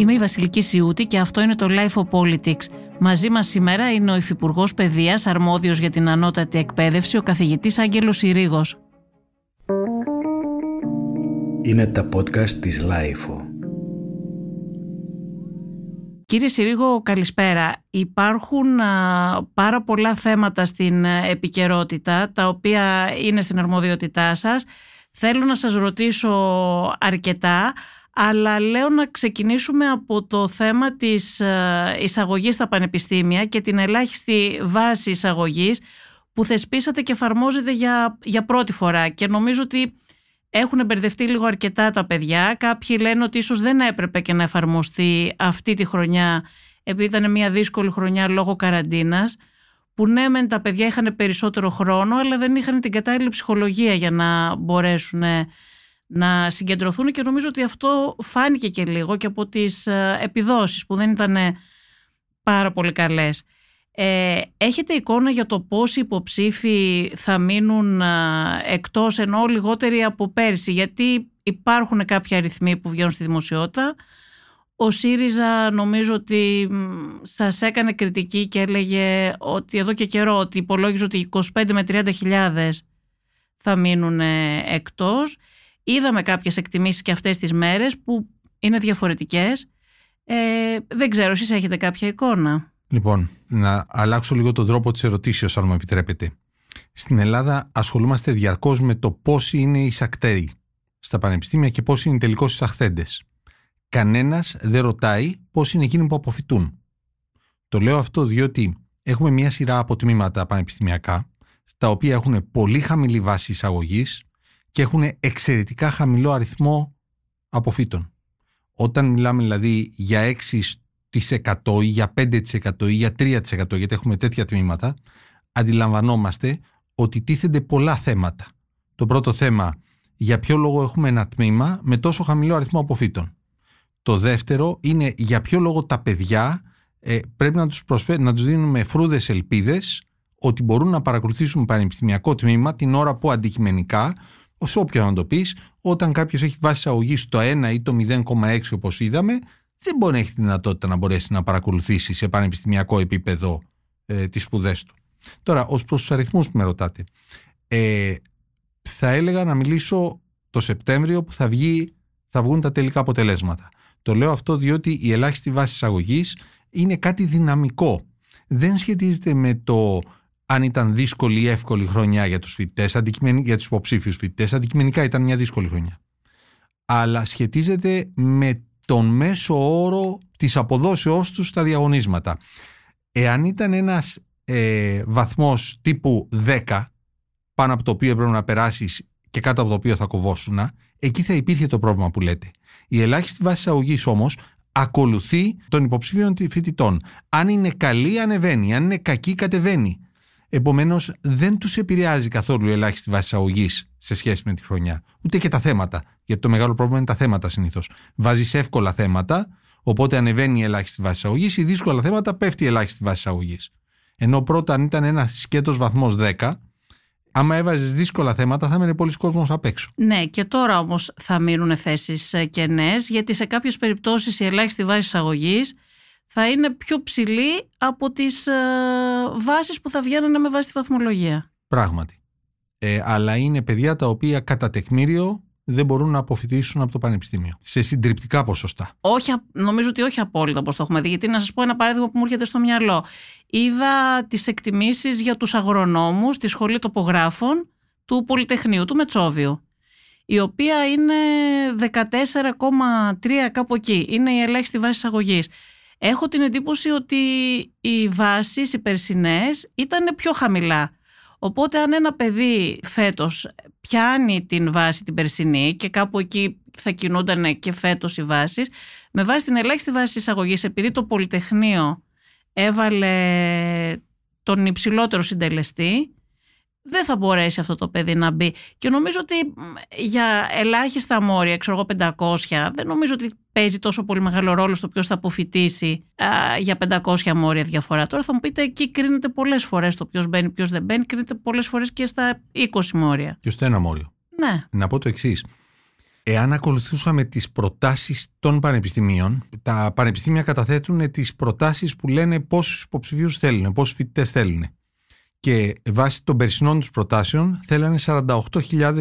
Είμαι η Βασιλική Σιούτη και αυτό είναι το LIFO Politics. Μαζί μας σήμερα είναι ο Υφυπουργός Παιδείας, αρμόδιος για την ανώτατη εκπαίδευση, ο καθηγητής Άγγελος Συρίγος. Είναι τα podcast της LIFO. Κύριε Συρίγο, καλησπέρα. Υπάρχουν πάρα πολλά θέματα στην επικαιρότητα, τα οποία είναι στην αρμοδιότητά σας. Θέλω να σας ρωτήσω αρκετά, αλλά λέω να ξεκινήσουμε από το θέμα της εισαγωγής στα πανεπιστήμια και την ελάχιστη βάση εισαγωγής που θεσπίσατε και εφαρμόζετε για πρώτη φορά. Και νομίζω ότι έχουν μπερδευτεί λίγο αρκετά τα παιδιά. Κάποιοι λένε ότι ίσως δεν έπρεπε και να εφαρμοστεί αυτή τη χρονιά, επειδή ήταν μια δύσκολη χρονιά λόγω καραντίνας, που ναι μεν τα παιδιά είχαν περισσότερο χρόνο, αλλά δεν είχαν την κατάλληλη ψυχολογία για να μπορέσουν να συγκεντρωθούν, και νομίζω ότι αυτό φάνηκε και λίγο και από τις επιδόσεις που δεν ήταν πάρα πολύ καλές. Έχετε εικόνα για το πώς οι υποψήφοι θα μείνουν εκτός, ενώ λιγότεροι από πέρσι, γιατί υπάρχουν κάποιοι αριθμοί που βγαίνουν στη δημοσιότητα. Ο ΣΥΡΙΖΑ νομίζω ότι σας έκανε κριτική και έλεγε ότι εδώ και καιρό ότι υπολόγιζε ότι 25 με 30 χιλιάδες θα μείνουν εκτός. Είδαμε κάποιες εκτιμήσεις και αυτές τις μέρες που είναι διαφορετικές. Δεν ξέρω, εσείς έχετε κάποια εικόνα? Λοιπόν, να αλλάξω λίγο τον τρόπο της ερωτήσεως, αν μου επιτρέπετε. Στην Ελλάδα ασχολούμαστε διαρκώς με το πόσοι είναι οι εισακταίοι στα πανεπιστήμια και πόσοι είναι τελικώς εισαχθέντες. Κανένας δεν ρωτάει πόσοι είναι εκείνοι που αποφυτούν. Το λέω αυτό διότι έχουμε μια σειρά από τμήματα πανεπιστημιακά, τα οποία έχουν πολύ χαμηλή βάση εισαγωγής και έχουν εξαιρετικά χαμηλό αριθμό αποφύτων. Όταν μιλάμε δηλαδή για 6% ή για 5% ή για 3%, γιατί έχουμε τέτοια τμήματα, αντιλαμβανόμαστε ότι τίθενται πολλά θέματα. Το πρώτο θέμα, για ποιο λόγο έχουμε ένα τμήμα με τόσο χαμηλό αριθμό αποφύτων. Το δεύτερο είναι για ποιο λόγο τα παιδιά πρέπει να τους δίνουμε φρούδες ελπίδες ότι μπορούν να παρακολουθήσουν πανεπιστημιακό τμήμα την ώρα που αντικειμενικά, ως όποιον να το πεις, όταν κάποιος έχει βάση εισαγωγής το 1 ή το 0,6 όπως είδαμε, δεν μπορεί να έχει τη δυνατότητα να μπορέσει να παρακολουθήσει σε πανεπιστημιακό επίπεδο τις σπουδές του. Τώρα, ως προς τους αριθμούς που με ρωτάτε, θα έλεγα να μιλήσω το Σεπτέμβριο που θα βγουν τα τελικά αποτελέσματα. Το λέω αυτό διότι η ελάχιστη βάση εισαγωγής είναι κάτι δυναμικό. Δεν σχετίζεται με το αν ήταν δύσκολη ή εύκολη χρονιά για τους φοιτητές, για τους υποψήφιους φοιτητές. Αντικειμενικά ήταν μια δύσκολη χρονιά. Αλλά σχετίζεται με τον μέσο όρο της αποδόσεώς τους στα διαγωνίσματα. Εάν ήταν ένας βαθμός τύπου 10, πάνω από το οποίο πρέπει να περάσεις και κάτω από το οποίο θα κοβόσουνα, εκεί θα υπήρχε το πρόβλημα που λέτε. Η ελάχιστη βάση εισαγωγής όμως ακολουθεί των υποψηφίων φοιτητών. Αν είναι καλή, ανεβαίνει. Αν είναι κακή, κατεβαίνει. Επομένως, δεν τους επηρεάζει καθόλου η ελάχιστη βάση εισαγωγής σε σχέση με τη χρονιά. Ούτε και τα θέματα. Γιατί το μεγάλο πρόβλημα είναι τα θέματα συνήθως. Βάζεις εύκολα θέματα, οπότε ανεβαίνει η ελάχιστη βάση εισαγωγής. Οι δύσκολα θέματα πέφτει η ελάχιστη βάση εισαγωγής. Ενώ πρώτα, αν ήταν ένα σκέτος βαθμός 10, άμα έβαζες δύσκολα θέματα, θα μείνει πολλοί κόσμος απ' έξω. Ναι, και τώρα όμως θα μείνουν θέσεις κενές, γιατί σε κάποιες περιπτώσεις η ελάχιστη βάση εισαγωγής θα είναι πιο ψηλή από τις βάσεις που θα βγαίνανε με βάση τη βαθμολογία. Πράγματι. Αλλά είναι παιδιά τα οποία κατά τεκμήριο δεν μπορούν να αποφοιτήσουν από το πανεπιστήμιο. Σε συντριπτικά ποσοστά. Νομίζω ότι όχι απόλυτα, όπως το έχουμε δει. Γιατί να σας πω ένα παράδειγμα που μου έρχεται στο μυαλό. Είδα τις εκτιμήσεις για τους αγρονόμους στη Σχολή Τοπογράφων του Πολυτεχνείου, του Μετσόβιου, η οποία είναι 14,3, κάπου εκεί. Είναι η ελάχιστη βάση εισαγωγής. Έχω την εντύπωση ότι οι βάσεις, οι περσινές, ήταν πιο χαμηλά. Οπότε αν ένα παιδί φέτος πιάνει την βάση την περσινή και κάπου εκεί θα κινούνταν και φέτος οι βάσεις, με βάση την ελάχιστη βάση εισαγωγής, επειδή το Πολυτεχνείο έβαλε τον υψηλότερο συντελεστή, δεν θα μπορέσει αυτό το παιδί να μπει. Και νομίζω ότι για ελάχιστα μόρια, 500, δεν νομίζω ότι παίζει τόσο πολύ μεγάλο ρόλο στο ποιος θα αποφοιτήσει για 500 μόρια διαφορά. Τώρα θα μου πείτε, εκεί κρίνεται πολλές φορές το ποιος μπαίνει, ποιος δεν μπαίνει, κρίνεται πολλές φορές και στα 20 μόρια. Και στο ένα μόριο. Ναι. Να πω το εξής. Εάν ακολουθούσαμε τις προτάσεις των πανεπιστημίων, τα πανεπιστήμια καταθέτουν τις προτάσεις που λένε πόσους υποψηφίους θέλουν, πόσους φοιτητές θέλουν. Και βάσει των περσινών τους προτάσεων θέλανε 48.000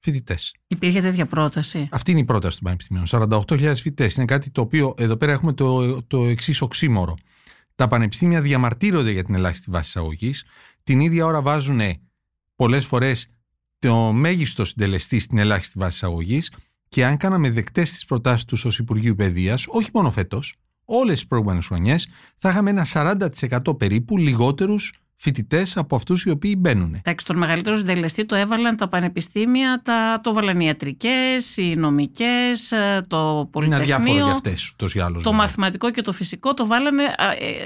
φοιτητές. Υπήρχε τέτοια πρόταση. Αυτή είναι η πρόταση των πανεπιστημίων. 48.000 φοιτητές. Είναι κάτι το οποίο εδώ πέρα έχουμε το εξής οξύμορο. Τα πανεπιστήμια διαμαρτύρονται για την ελάχιστη βάση εισαγωγής. Την ίδια ώρα βάζουν πολλές φορές το μέγιστο συντελεστή στην ελάχιστη βάση εισαγωγής. Και αν κάναμε δεκτές τις προτάσεις τους ως Υπουργείου Παιδείας, όχι μόνο φέτος, όλες τις προηγούμενες χρονιές, θα είχαμε ένα 40% περίπου λιγότερους φοιτητές από αυτούς οι οποίοι μπαίνουν. Εντάξει, τον μεγαλύτερο συντελεστή το έβαλαν τα πανεπιστήμια, το έβαλαν οι ιατρικές, οι νομικές, το Πολυτεχνείο. Είναι αδιάφορο για αυτές, ούτως ή άλλως. Το μαθηματικό και το φυσικό το βάλανε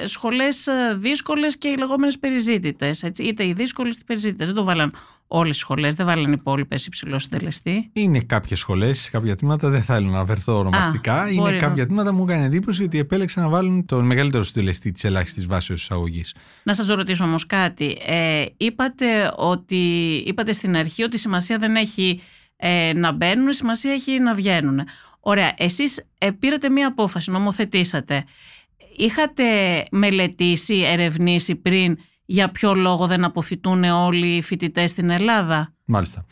σχολές δύσκολες και οι λεγόμενες περιζήτητες. Έτσι, είτε οι δύσκολες είτε οι περιζήτητες. Δεν το βάλαν όλες οι σχολές, δεν βάλαν οι υπόλοιπες υψηλό συντελεστή. Είναι κάποιες σχολές, κάποια τμήματα, δεν θέλω να αναφερθώ ονομαστικά. Είναι κάποια τμήματα μου έκανε εντύπωση ότι επέλεξαν να βάλουν τον μεγαλύτερο συντελεστή της ελάχιστης βάσης εισαγωγής. Να σας ρωτήσω όμως κάτι. Είπατε στην αρχή ότι η σημασία δεν έχει να μπαίνουν, η σημασία έχει να βγαίνουν. Ωραία, εσείς πήρατε μία απόφαση, νομοθετήσατε. Είχατε μελετήσει, ερευνήσει πριν για ποιο λόγο δεν αποφοιτούν όλοι οι φοιτητές στην Ελλάδα? Μάλιστα.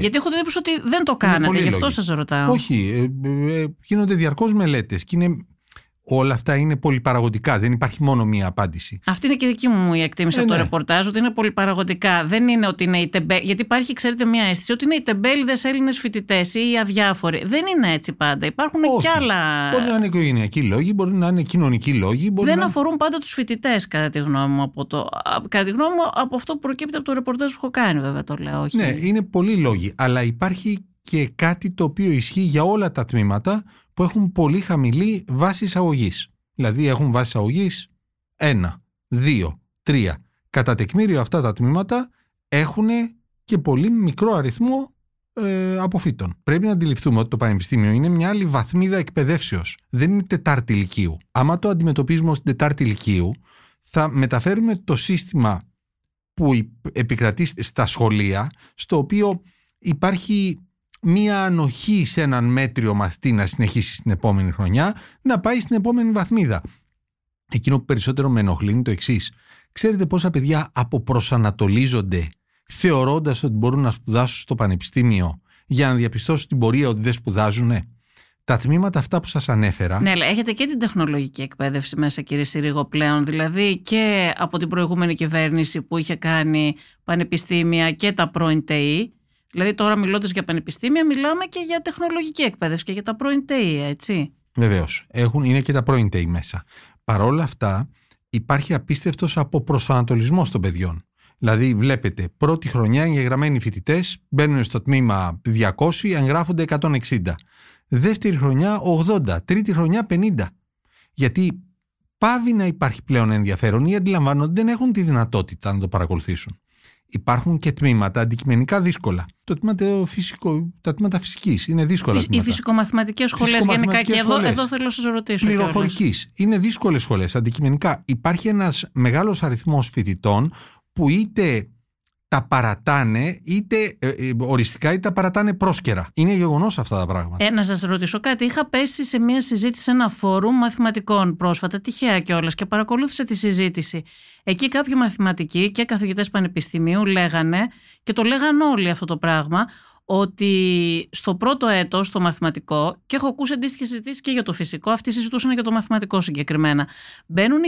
Γιατί έχω την εντύπωση ότι δεν το κάνατε, γι' αυτό σας ρωτάω. Όχι, γίνονται διαρκώς μελέτες και είναι... Όλα αυτά είναι πολυπαραγωγικά, δεν υπάρχει μόνο μία απάντηση. Αυτή είναι και δική μου η εκτίμηση από το ρεπορτάζ, ότι είναι πολυπαραγωγικά. Δεν είναι ότι είναι οι τεμπέληδες. Γιατί υπάρχει, ξέρετε, μία αίσθηση ότι είναι οι τεμπέληδες Έλληνες φοιτητές ή οι αδιάφοροι. Δεν είναι έτσι πάντα. Υπάρχουν και άλλα. Μπορεί να είναι οικογενειακοί λόγοι, μπορεί να είναι κοινωνικοί λόγοι. Δεν αφορούν πάντα τους φοιτητές, κατά τη γνώμη μου. Κατά τη γνώμη μου, από αυτό που προκύπτει από το ρεπορτάζ που έχω κάνει, βέβαια το λέω. Όχι. Ναι, είναι πολλοί λόγοι. Αλλά υπάρχει και κάτι το οποίο ισχύει για όλα τα τμήματα που έχουν πολύ χαμηλή βάση εισαγωγής. Δηλαδή έχουν βάση εισαγωγής 1, 2, 3. Κατά τεκμήριο αυτά τα τμήματα έχουν και πολύ μικρό αριθμό αποφύτων. Πρέπει να αντιληφθούμε ότι το πανεπιστήμιο είναι μια άλλη βαθμίδα εκπαιδεύσεως. Δεν είναι τετάρτη ηλικίου. Άμα το αντιμετωπίζουμε ως τετάρτη ηλικίου, θα μεταφέρουμε το σύστημα που επικρατεί στα σχολεία, στο οποίο υπάρχει μία ανοχή σε έναν μέτριο μαθητή να συνεχίσει στην επόμενη χρονιά, να πάει στην επόμενη βαθμίδα. Εκείνο που περισσότερο με ενοχλεί είναι το εξής. Ξέρετε πόσα παιδιά αποπροσανατολίζονται θεωρώντας ότι μπορούν να σπουδάσουν στο πανεπιστήμιο για να διαπιστώσουν την πορεία ότι δεν σπουδάζουνε? Τα τμήματα αυτά που σας ανέφερα. Ναι, αλλά έχετε και την τεχνολογική εκπαίδευση μέσα, κύριε Συρίγο, πλέον. Δηλαδή και από την προηγούμενη κυβέρνηση που είχε κάνει πανεπιστήμια και τα πρώην ΤΕΙ. Δηλαδή, τώρα μιλώντας για πανεπιστήμια, μιλάμε και για τεχνολογική εκπαίδευση και για τα πρώην ΤΕΙ, έτσι. Βεβαίως. Είναι και τα πρώην ΤΕΙ μέσα. Παρ' όλα αυτά, υπάρχει απίστευτος αποπροσανατολισμός των παιδιών. Δηλαδή, βλέπετε, πρώτη χρονιά εγγεγραμμένοι φοιτητές μπαίνουν στο τμήμα 200, εγγράφονται 160. Δεύτερη χρονιά 80. Τρίτη χρονιά 50. Γιατί πάβει να υπάρχει πλέον ενδιαφέρον ή αντιλαμβάνονται ότι δεν έχουν τη δυνατότητα να το παρακολουθήσουν. Υπάρχουν και τμήματα αντικειμενικά δύσκολα. Το τμήμα φυσικό, τα τμήματα φυσικής είναι δύσκολα. Οι φυσικομαθηματικές σχολές γενικά και εδώ θέλω να σας ρωτήσω. Πληροφορικής. Είναι δύσκολες σχολές αντικειμενικά. Υπάρχει ένας μεγάλος αριθμός φοιτητών που είτε τα παρατάνε, είτε οριστικά είτε τα παρατάνε πρόσκαιρα. Είναι γεγονός αυτά τα πράγματα. Να σας ρωτήσω κάτι. Είχα πέσει σε μια συζήτηση σε ένα φόρουμ μαθηματικών πρόσφατα, τυχαία κιόλας, και παρακολούθησα τη συζήτηση. Εκεί κάποιοι μαθηματικοί και καθηγητές πανεπιστημίου λέγανε, και το λέγαν όλοι αυτό το πράγμα, ότι στο πρώτο έτος το μαθηματικό, και έχω ακούσει αντίστοιχες συζητήσεις και για το φυσικό, αυτοί συζητούσαν για το μαθηματικό συγκεκριμένα. Μπαίνουν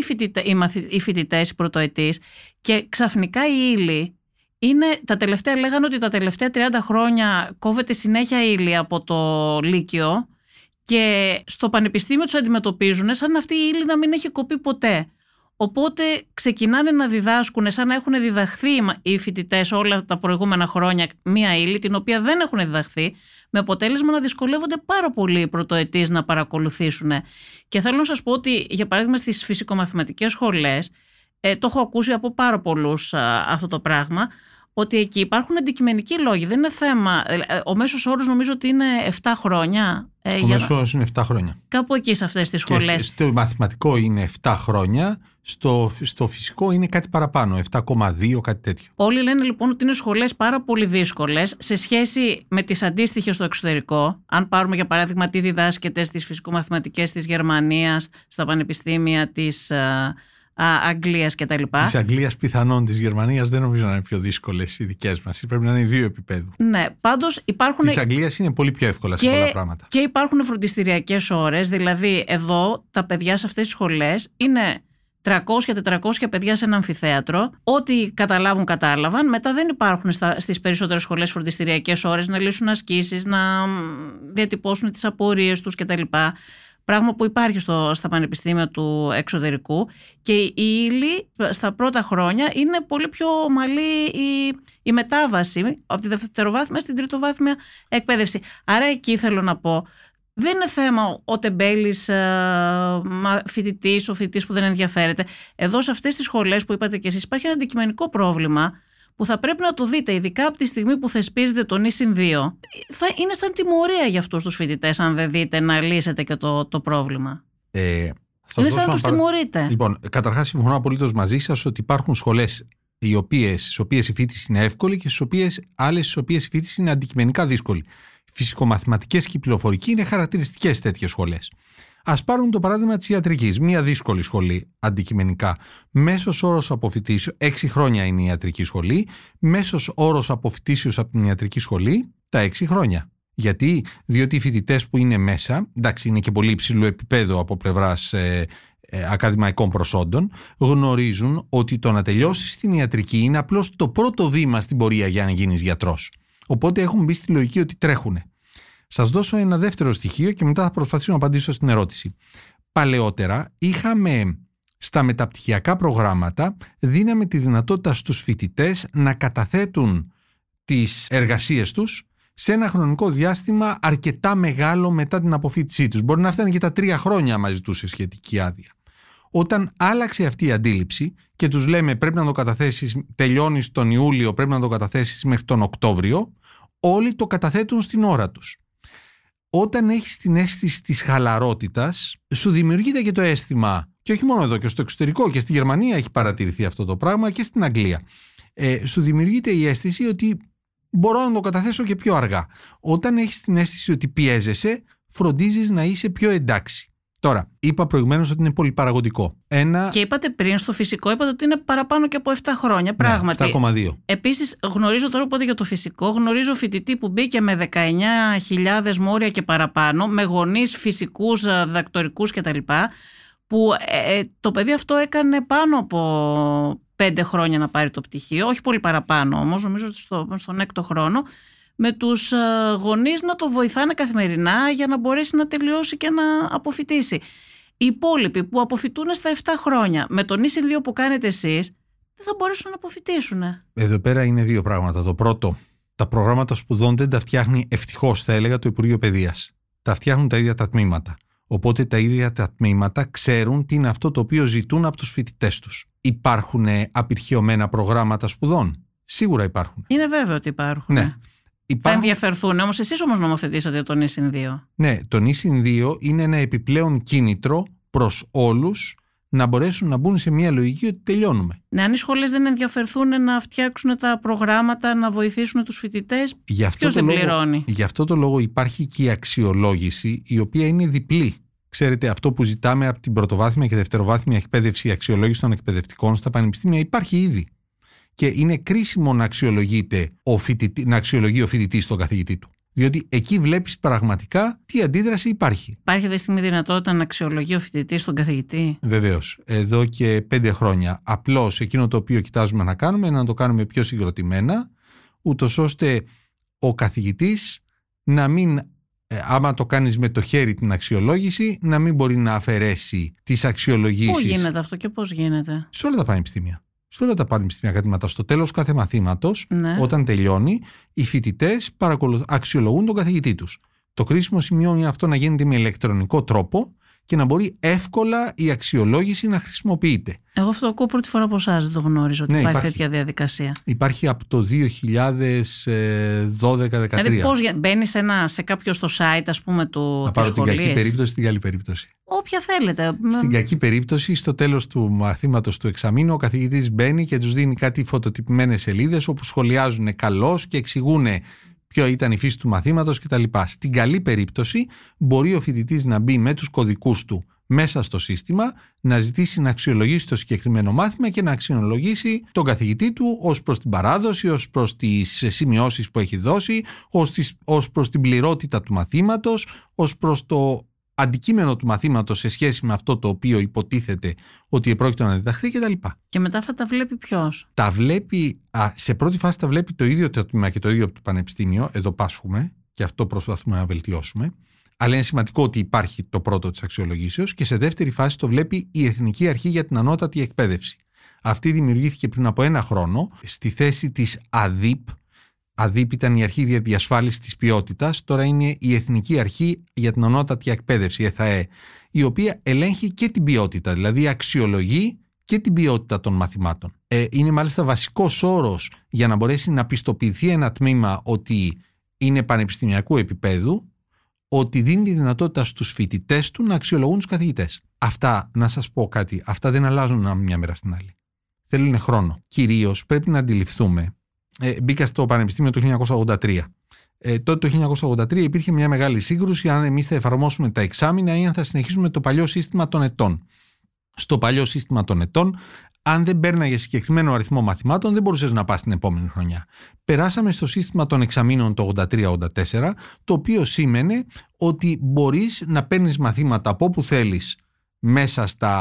οι φοιτητές, οι πρωτοετής, και ξαφνικά οι ύλοι. Λέγανε ότι τα τελευταία 30 χρόνια κόβεται συνέχεια ύλη από το Λύκειο και στο πανεπιστήμιο τους αντιμετωπίζουν σαν αυτή η ύλη να μην έχει κοπεί ποτέ. Οπότε ξεκινάνε να διδάσκουν σαν να έχουν διδαχθεί οι φοιτητές όλα τα προηγούμενα χρόνια μία ύλη την οποία δεν έχουν διδαχθεί, με αποτέλεσμα να δυσκολεύονται πάρα πολύ οι πρωτοετής να παρακολουθήσουν. Και θέλω να σας πω ότι, για παράδειγμα, στις φυσικομαθηματικές σχολές, το έχω ακούσει από πάρα πολλούς αυτό το πράγμα, ότι εκεί υπάρχουν αντικειμενικοί λόγοι. Δεν είναι θέμα. Ο μέσος όρος νομίζω ότι είναι 7 χρόνια. Ο μέσος όρος είναι 7 χρόνια. Κάπου εκεί σε αυτές τις σχολές. Στο μαθηματικό είναι 7 χρόνια, στο φυσικό είναι κάτι παραπάνω, 7,2 κάτι τέτοιο. Όλοι λένε λοιπόν ότι είναι σχολές πάρα πολύ δύσκολες σε σχέση με τις αντίστοιχες στο εξωτερικό. Αν πάρουμε για παράδειγμα τι διδάσκεται στις φυσικομαθηματικές της Γερμανίας, στα πανεπιστήμια της Αγγλίας κτλ. Της Αγγλίας πιθανόν, της Γερμανίας δεν νομίζω να είναι πιο δύσκολες οι δικές μας. Πρέπει να είναι δύο επίπεδου. Ναι, πάντως υπάρχουν. Της Αγγλίας είναι πολύ πιο εύκολα σε πολλά πράγματα. Και υπάρχουν φροντιστηριακές ώρες, δηλαδή εδώ τα παιδιά σε αυτές τις σχολές είναι 300-400 παιδιά σε ένα αμφιθέατρο. Ό,τι καταλάβουν, κατάλαβαν. Μετά δεν υπάρχουν στις περισσότερες σχολές φροντιστηριακές ώρες να λύσουν ασκήσεις, να διατυπώσουν τις απορίες τους κτλ. Πράγμα που υπάρχει στα πανεπιστήμια του εξωτερικού. Και η ύλη στα πρώτα χρόνια είναι πολύ πιο ομαλή η μετάβαση από τη δευτεροβάθμια στην τριτοβάθμια εκπαίδευση. Άρα εκεί θέλω να πω. Δεν είναι θέμα ο τεμπέλης φοιτητής, ο φοιτητής που δεν ενδιαφέρεται. Εδώ σε αυτές τις σχολές που είπατε και εσείς υπάρχει ένα αντικειμενικό πρόβλημα που θα πρέπει να το δείτε, ειδικά από τη στιγμή που θεσπίζεται το ΙΣ2. Θα είναι σαν τιμωρία για αυτούς τους φοιτητές αν δεν δείτε να λύσετε και το πρόβλημα. Είναι σαν να τους τιμωρείτε. Λοιπόν, καταρχάς συμφωνώ απολύτως μαζί σας ότι υπάρχουν σχολές στις οποίες η φοιτηση είναι εύκολη και άλλες στις οποίες η φοιτηση είναι αντικειμενικά δύσκολη. Φυσικομαθηματικές και πληροφορική είναι χαρακτηριστικές τέτοιες σχολές. Ας πάρουν το παράδειγμα της ιατρικής. Μια δύσκολη σχολή αντικειμενικά. Μέσος όρος αποφοιτήσεως, 6 χρόνια είναι η ιατρική σχολή. Μέσος όρος αποφοιτήσεως από την ιατρική σχολή, τα 6 χρόνια. Γιατί? Διότι οι φοιτητές που είναι μέσα, εντάξει, είναι και πολύ υψηλού επίπεδο από πλευράς ακαδημαϊκών προσόντων, γνωρίζουν ότι το να τελειώσεις την ιατρική είναι απλώς το πρώτο βήμα στην πορεία για να γίνεις γιατρός. Οπότε έχουν μπει στη λογική ότι τρέχουνε. Σας δώσω ένα δεύτερο στοιχείο και μετά θα προσπαθήσω να απαντήσω στην ερώτηση. Παλαιότερα είχαμε στα μεταπτυχιακά προγράμματα, δίναμε τη δυνατότητα στους φοιτητές να καταθέτουν τις εργασίες τους σε ένα χρονικό διάστημα αρκετά μεγάλο μετά την αποφοίτησή τους. Μπορεί να φτάνει και τα 3 χρόνια άμα ζητούσε σχετική άδεια. Όταν άλλαξε αυτή η αντίληψη και τους λέμε πρέπει να το καταθέσεις, τελειώνεις τον Ιούλιο, πρέπει να το καταθέσεις μέχρι τον Οκτώβριο, όλοι το καταθέτουν στην ώρα τους. Όταν έχεις την αίσθηση της χαλαρότητας, σου δημιουργείται και το αίσθημα, και όχι μόνο εδώ και στο εξωτερικό, και στη Γερμανία έχει παρατηρηθεί αυτό το πράγμα και στην Αγγλία, σου δημιουργείται η αίσθηση ότι μπορώ να το καταθέσω και πιο αργά. Όταν έχεις την αίσθηση ότι πιέζεσαι, φροντίζεις να είσαι πιο εντάξει. Τώρα, είπα προηγουμένως ότι είναι πολυπαραγωγικό. Και είπατε πριν στο φυσικό, είπατε ότι είναι παραπάνω και από 7 χρόνια. Πράγματι. Ναι, 7,2. Επίσης, γνωρίζω τώρα που για το φυσικό, γνωρίζω φοιτητή που μπήκε με 19.000 μόρια και παραπάνω, με γονείς φυσικούς, διδακτορικούς κτλ. Που το παιδί αυτό έκανε πάνω από 5 χρόνια να πάρει το πτυχίο, όχι πολύ παραπάνω όμως, νομίζω ότι στον 6ο χρόνο. Με τους γονείς να το βοηθάνε καθημερινά για να μπορέσει να τελειώσει και να αποφοιτήσει. Οι υπόλοιποι που αποφοιτούν στα 7 χρόνια, με τον ΙΣ2 που κάνετε εσείς, δεν θα μπορέσουν να αποφοιτήσουν. Εδώ πέρα είναι δύο πράγματα. Το πρώτο, τα προγράμματα σπουδών δεν τα φτιάχνει, ευτυχώς θα έλεγα, το Υπουργείο Παιδείας. Τα φτιάχνουν τα ίδια τα τμήματα. Οπότε τα ίδια τα τμήματα ξέρουν τι είναι αυτό το οποίο ζητούν από τους φοιτητές τους. Υπάρχουν απειρχαιωμένα προγράμματα σπουδών. Σίγουρα υπάρχουν. Είναι βέβαιο ότι υπάρχουν. Ναι. Θα ενδιαφερθούν, όμως εσείς νομοθετήσατε τον ΙΣ2. Ναι, τον ΙΣ2 είναι ένα επιπλέον κίνητρο προς όλους να μπορέσουν να μπουν σε μια λογική ότι τελειώνουμε. Ναι, αν οι σχολές δεν ενδιαφερθούν να φτιάξουν τα προγράμματα, να βοηθήσουν τους φοιτητές, ποιος δεν πληρώνει. Γι' αυτό το λόγο υπάρχει και η αξιολόγηση, η οποία είναι διπλή. Ξέρετε, αυτό που ζητάμε από την πρωτοβάθμια και δευτεροβάθμια εκπαίδευση, η αξιολόγηση των εκπαιδευτικών στα πανεπιστήμια υπάρχει ήδη. Και είναι κρίσιμο να αξιολογεί ο φοιτητής τον καθηγητή του. Διότι εκεί βλέπεις πραγματικά τι αντίδραση υπάρχει. Υπάρχει αυτή τη στιγμή δυνατότητα να αξιολογεί ο φοιτητής τον καθηγητή. Βεβαίως. Εδώ και 5 χρόνια. Απλώς εκείνο το οποίο κοιτάζουμε να κάνουμε είναι να το κάνουμε πιο συγκροτημένα, ούτως ώστε ο καθηγητής να μην, άμα το κάνεις με το χέρι την αξιολόγηση, να μην μπορεί να αφαιρέσει τις αξιολογήσεις. Πού γίνεται αυτό και πώς γίνεται? Σε όλα τα πανεπιστήμια. Σε όλα τα πανεπιστήμια καθήματα, στο τέλος κάθε μαθήματος, ναι, όταν τελειώνει, οι φοιτητές αξιολογούν τον καθηγητή τους. Το κρίσιμο σημείο είναι αυτό να γίνεται με ηλεκτρονικό τρόπο και να μπορεί εύκολα η αξιολόγηση να χρησιμοποιείται. Εγώ αυτό το ακούω πρώτη φορά από εσάς, δεν το γνώριζα ότι υπάρχει τέτοια διαδικασία. Υπάρχει από το 2012-2013. Δηλαδή πώς μπαίνεις σε κάποιο στο site, ας πούμε, του σχολείου. Να πάρω την κακή περίπτωση, την καλή περίπτωση. Όποια θέλετε. Στην κακή περίπτωση, στο τέλος του μαθήματος του εξαμήνου, ο καθηγητής μπαίνει και τους δίνει κάτι φωτοτυπημένες σελίδες όπου σχολιάζουν καλώς και εξηγούν ποιο ήταν η φύση του μαθήματος κτλ. Στην καλή περίπτωση μπορεί ο φοιτητής να μπει με τους κωδικούς του μέσα στο σύστημα, να ζητήσει να αξιολογήσει το συγκεκριμένο μάθημα και να αξιολογήσει τον καθηγητή του ως προς την παράδοση, ως προς τις σημειώσεις που έχει δώσει, ως προς την πληρότητα του μαθήματος, ως προς το αντικείμενο του μαθήματος σε σχέση με αυτό το οποίο υποτίθεται ότι επρόκειτο να διδαχθεί κτλ. Και μετά αυτά τα βλέπει ποιος? Τα βλέπει, σε πρώτη φάση τα βλέπει το ίδιο το τμήμα και το ίδιο από το πανεπιστήμιο. Εδώ πάσχουμε και αυτό προσπαθούμε να βελτιώσουμε. Αλλά είναι σημαντικό ότι υπάρχει το πρώτο της αξιολογήσεως, και σε δεύτερη φάση το βλέπει η Εθνική Αρχή για την Ανώτατη Εκπαίδευση. Αυτή δημιουργήθηκε πριν από 1 χρόνο στη θέση της ΑΔΙΠ. ΑΔΙΠ ήταν η Αρχή Διασφάλισης της Ποιότητας, τώρα είναι η Εθνική Αρχή για την Ανώτατη Εκπαίδευση, ΕΘΑΕ, η οποία ελέγχει και την ποιότητα, δηλαδή αξιολογεί και την ποιότητα των μαθημάτων. Είναι μάλιστα βασικός όρος για να μπορέσει να πιστοποιηθεί ένα τμήμα ότι είναι πανεπιστημιακού επίπεδου, ότι δίνει τη δυνατότητα στους φοιτητές του να αξιολογούν τους καθηγητές. Αυτά, να σας πω κάτι, αυτά δεν αλλάζουν μια μέρα στην άλλη. Θέλουν χρόνο. Κυρίως πρέπει να αντιληφθούμε. Μπήκα στο Πανεπιστήμιο το 1983. Τότε το 1983 υπήρχε μια μεγάλη σύγκρουση αν εμείς θα εφαρμόσουμε τα εξάμηνα ή αν θα συνεχίσουμε το παλιό σύστημα των ετών. Στο παλιό σύστημα των ετών, αν δεν παίρναγε συγκεκριμένο αριθμό μαθημάτων, δεν μπορούσες να πας την επόμενη χρονιά. Περάσαμε στο σύστημα των εξαμήνων το 83-84, το οποίο σήμαινε ότι μπορείς να παίρνεις μαθήματα από όπου θέλεις μέσα στα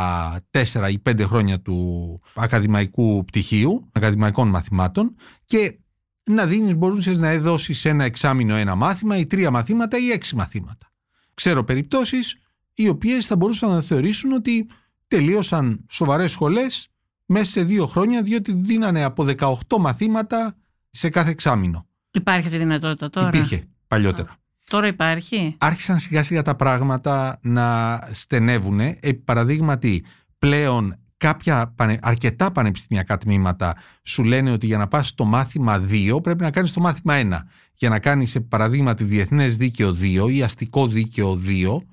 4 ή 5 χρόνια του ακαδημαϊκού πτυχίου, ακαδημαϊκών μαθημάτων, και να δίνεις, μπορούσες να δώσεις ένα εξάμηνο ένα μάθημα ή 3 μαθήματα ή 6 μαθήματα. Ξέρω περιπτώσεις οι οποίες θα μπορούσαν να θεωρήσουν ότι τελείωσαν σοβαρές σχολές μέσα σε 2 χρόνια, διότι δίνανε από 18 μαθήματα σε κάθε εξάμηνο. Υπάρχει αυτή η δυνατότητα τώρα? Υπήρχε παλιότερα. Τώρα υπάρχει. Άρχισαν σιγά σιγά τα πράγματα να στενεύουνε. Παραδείγματι, πλέον κάποια αρκετά πανεπιστημιακά τμήματα σου λένε ότι για να πας στο μάθημα 2 πρέπει να κάνεις το μάθημα 1. Για να κάνεις, παραδείγματι, διεθνές δίκαιο 2 ή αστικό δίκαιο 2,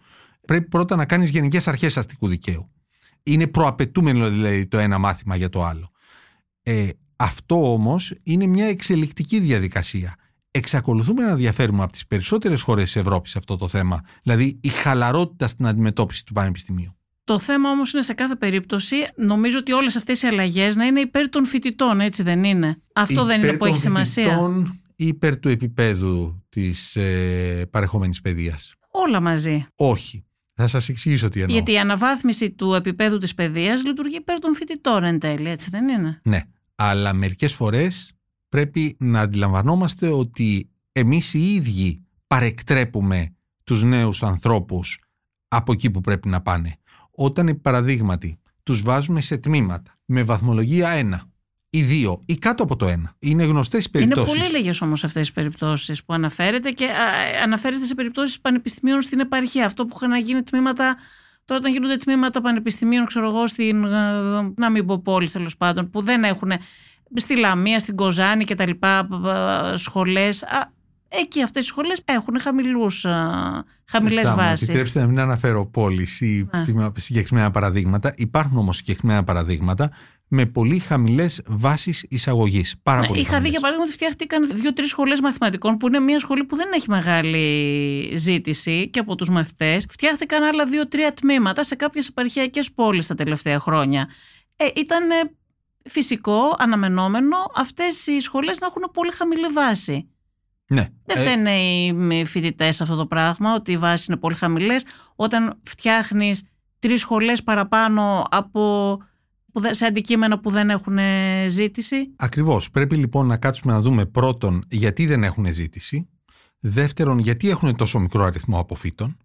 πρέπει πρώτα να κάνεις γενικές αρχές αστικού δικαίου. Είναι προαπαιτούμενο δηλαδή το ένα μάθημα για το άλλο. Αυτό όμως είναι μια εξελικτική διαδικασία. Εξακολουθούμε να διαφέρουμε από τις περισσότερες χώρες της Ευρώπης σε αυτό το θέμα, δηλαδή η χαλαρότητα στην αντιμετώπιση του πανεπιστημίου. Το θέμα όμως είναι σε κάθε περίπτωση, νομίζω, ότι όλες αυτές οι αλλαγές να είναι υπέρ των φοιτητών, έτσι δεν είναι? Αυτό υπέρ δεν είναι που έχει σημασία. Υπέρ των φοιτητών ή υπέρ του επίπεδου της παρεχόμενης παιδείας? Όλα μαζί. Όχι. Θα σας εξηγήσω τι εννοώ. Γιατί η αναβάθμιση του επίπεδου της παιδείας λειτουργεί υπέρ των φοιτητών εν τέλει, έτσι δεν είναι? Ναι. Αλλά μερικές φορές πρέπει να αντιλαμβανόμαστε ότι εμείς οι ίδιοι παρεκτρέπουμε τους νέους ανθρώπους από εκεί που πρέπει να πάνε. Όταν, παραδείγματι, τους βάζουμε σε τμήματα με βαθμολογία 1 ή 2 ή κάτω από το 1. Είναι γνωστές οι περιπτώσεις. Είναι πολύ λίγες όμως αυτές τις περιπτώσεις που αναφέρετε, και αναφέρεστε σε περιπτώσεις πανεπιστημίων στην επαρχία. Αυτό που είχαν να γίνει τμήματα. Τώρα, όταν γίνονται τμήματα πανεπιστημίων, ξέρω εγώ, στην, να μην πω πόλη, τέλος πάντων, που δεν έχουν στη Λαμία, στην Κοζάνη και τα λοιπά σχολές, εκεί αυτές οι σχολές έχουν χαμηλές βάσεις. Επιτρέψτε να μην αναφέρω πόλεις ή συγκεκριμένα παραδείγματα. Υπάρχουν όμως συγκεκριμένα παραδείγματα με πολύ χαμηλές βάσεις εισαγωγής. Πάρα πολύ. Είχα δει, για παράδειγμα, ότι φτιάχτηκαν 2-3 σχολές μαθηματικών, που είναι μια σχολή που δεν έχει μεγάλη ζήτηση και από τους μαθητές. Φτιάχτηκαν άλλα 2-3 τμήματα σε κάποιες επαρχιακές πόλεις τα τελευταία χρόνια. Ήταν φυσικό, αναμενόμενο, αυτές οι σχολές να έχουν πολύ χαμηλή βάση. Ναι. Δεν φταίνε οι φοιτητές αυτό το πράγμα, ότι οι βάσεις είναι πολύ χαμηλές. Όταν φτιάχνεις 3 σχολές παραπάνω από, σε αντικείμενα που δεν έχουν ζήτηση. Ακριβώς. Πρέπει λοιπόν να κάτσουμε να δούμε, πρώτον, γιατί δεν έχουν ζήτηση. Δεύτερον, γιατί έχουν τόσο μικρό αριθμό αποφύτων.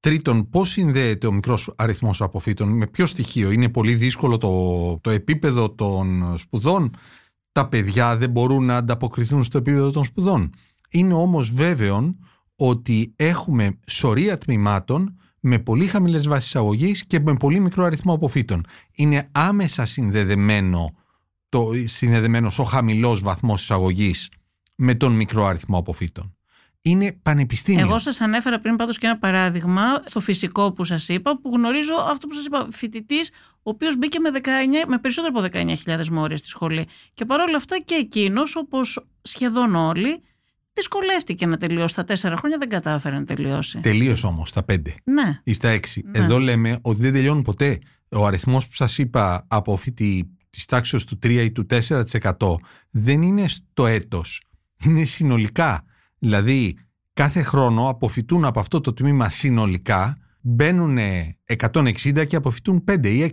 Τρίτον, πώς συνδέεται ο μικρός αριθμός αποφύτων, με ποιο στοιχείο? Είναι πολύ δύσκολο το επίπεδο των σπουδών. Τα παιδιά δεν μπορούν να ανταποκριθούν στο επίπεδο των σπουδών. Είναι όμως βέβαιο ότι έχουμε σωρία τμήματων με πολύ χαμηλές βάσεις εισαγωγής και με πολύ μικρό αριθμό αποφύτων. Είναι άμεσα συνδεδεμένος ο χαμηλός βαθμός εισαγωγής με τον μικρό αριθμό αποφύτων. Είναι πανεπιστήμιο. Εγώ σας ανέφερα πριν πάντως και ένα παράδειγμα στο φυσικό που σας είπα, που γνωρίζω αυτό που σας είπα, φοιτητής ο οποίος μπήκε με περισσότερο από 19.000 μόρια στη σχολή. Και παρόλα αυτά και εκείνος, όπως σχεδόν όλοι, δυσκολεύτηκε να τελειώσει. Τα 4 χρόνια δεν κατάφερε να τελειώσει. Τελείωσε όμως στα 5 ναι. ή στα 6. Ναι. Εδώ λέμε ότι δεν τελειώνουν ποτέ. Ο αριθμός που σας είπα από φοιτητή της τάξης του 3 ή του 4% δεν είναι στο έτος. Είναι συνολικά. Δηλαδή κάθε χρόνο αποφυτούν από αυτό το τμήμα συνολικά, μπαίνουν 160 και αποφυτούν 5 ή 6.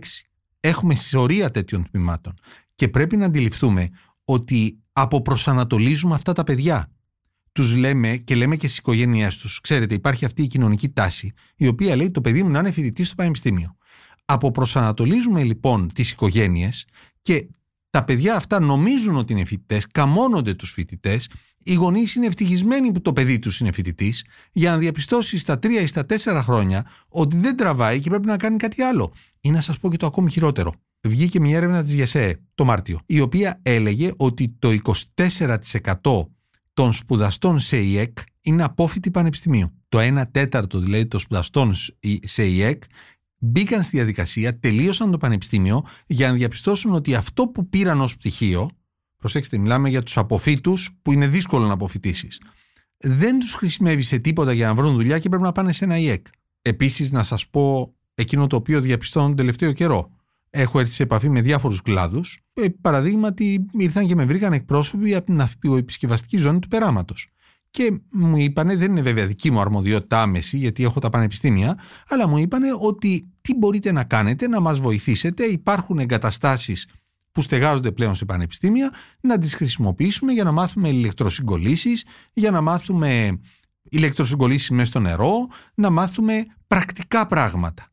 Έχουμε σωρία τέτοιων τμήματων. Και πρέπει να αντιληφθούμε ότι αποπροσανατολίζουμε αυτά τα παιδιά. Τους λέμε και λέμε και στις οικογένειές τους. Ξέρετε, υπάρχει αυτή η κοινωνική τάση, η οποία λέει το παιδί μου να είναι φοιτητής στο πανεπιστήμιο. Αποπροσανατολίζουμε λοιπόν τις οικογένειες και τα παιδιά αυτά νομίζουν ότι είναι φοιτητές, καμώνονται τους φοιτητές. Οι γονείς είναι ευτυχισμένοι που το παιδί τους είναι φοιτητής, για να διαπιστώσει στα 3 ή στα 4 χρόνια ότι δεν τραβάει και πρέπει να κάνει κάτι άλλο. Ή να σας πω και το ακόμη χειρότερο. Βγήκε μια έρευνα της ΓΕΣΕΕ το Μάρτιο, η οποία έλεγε ότι το 24% των σπουδαστών σε ΙΕΚ είναι απόφοιτοι πανεπιστημίου. Το 1/4 δηλαδή των σπουδαστών σε ΙΕΚ μπήκαν στη διαδικασία, τελείωσαν το πανεπιστήμιο για να διαπιστώσουν ότι αυτό που πήραν ως πτυχίο, προσέξτε, μιλάμε για τους αποφύτους που είναι δύσκολο να αποφοιτήσεις, δεν τους χρησιμεύει σε τίποτα για να βρουν δουλειά και πρέπει να πάνε σε ένα ΙΕΚ. Επίσης, να σας πω εκείνο το οποίο διαπιστώνω τον τελευταίο καιρό. Έχω έρθει σε επαφή με διάφορους κλάδους. Παραδείγματι, ήρθαν και με βρήκαν εκπρόσωποι από την αυπηροεπισκευαστική ζώνη του Περάματος. Και μου είπανε, δεν είναι βέβαια δική μου αρμοδιότητα άμεση, γιατί έχω τα πανεπιστήμια, αλλά μου είπανε ότι τι μπορείτε να κάνετε, να μας βοηθήσετε. Υπάρχουν εγκαταστάσεις που στεγάζονται πλέον σε πανεπιστήμια, να τις χρησιμοποιήσουμε για να μάθουμε ηλεκτροσυγκολήσεις, για να μάθουμε ηλεκτροσυγκολήσεις μέσα στο νερό, να μάθουμε πρακτικά πράγματα.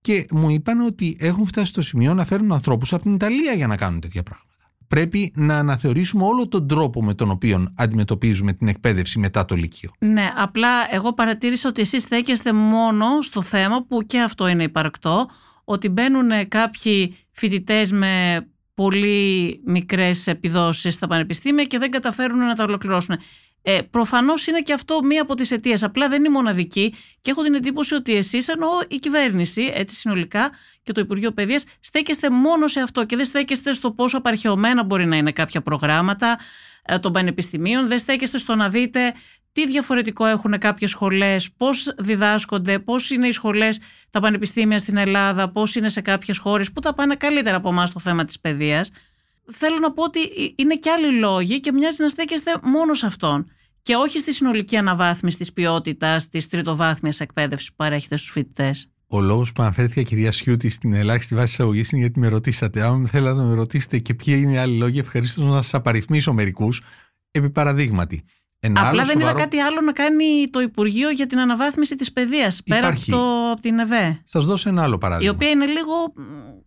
Και μου είπαν ότι έχουν φτάσει στο σημείο να φέρουν ανθρώπους από την Ιταλία για να κάνουν τέτοια πράγματα. Πρέπει να αναθεωρήσουμε όλο τον τρόπο με τον οποίο αντιμετωπίζουμε την εκπαίδευση μετά το Λύκειο. Ναι, απλά εγώ παρατήρησα ότι εσείς στέκεστε μόνο στο θέμα που και αυτό είναι υπαρκτό, ότι μπαίνουν κάποιοι φοιτητές με πολύ μικρές επιδόσεις στα πανεπιστήμια και δεν καταφέρουν να τα ολοκληρώσουν. Προφανώς είναι και αυτό μία από τις αιτίες, απλά δεν είναι μοναδική και έχω την εντύπωση ότι εσείς, εννοώ η κυβέρνηση έτσι συνολικά και το Υπουργείο Παιδείας, στέκεστε μόνο σε αυτό και δεν στέκεστε στο πόσο απαρχαιωμένα μπορεί να είναι κάποια προγράμματα των πανεπιστημίων, δεν στέκεστε στο να δείτε τι διαφορετικό έχουν κάποιες σχολές, πώς διδάσκονται, πώς είναι οι σχολές, τα πανεπιστήμια στην Ελλάδα, πώς είναι σε κάποιες χώρες που τα πάνε καλύτερα από εμάς το θέμα της παιδείας. Θέλω να πω ότι είναι και άλλοι λόγοι και μοιάζει να στέκεστε μόνο σε αυτόν και όχι στη συνολική αναβάθμιση της ποιότητας της τριτοβάθμιας εκπαίδευσης που παρέχεται στους φοιτητές. Ο λόγος που αναφέρθηκε, κυρία Σιούτη, στην ελάχιστη βάση εισαγωγής είναι γιατί με ρωτήσατε. Αν θέλατε να με ρωτήσετε και ποιοι είναι οι άλλοι λόγοι, ευχαρίστω να σας απαριθμίσω μερικούς. Επί παραδείγματι. Απλά δεν είδα κάτι άλλο να κάνει το Υπουργείο για την αναβάθμιση της παιδείας πέρα από την ΕΒΕ. Σας δώσω ένα άλλο παράδειγμα. Η οποία είναι λίγο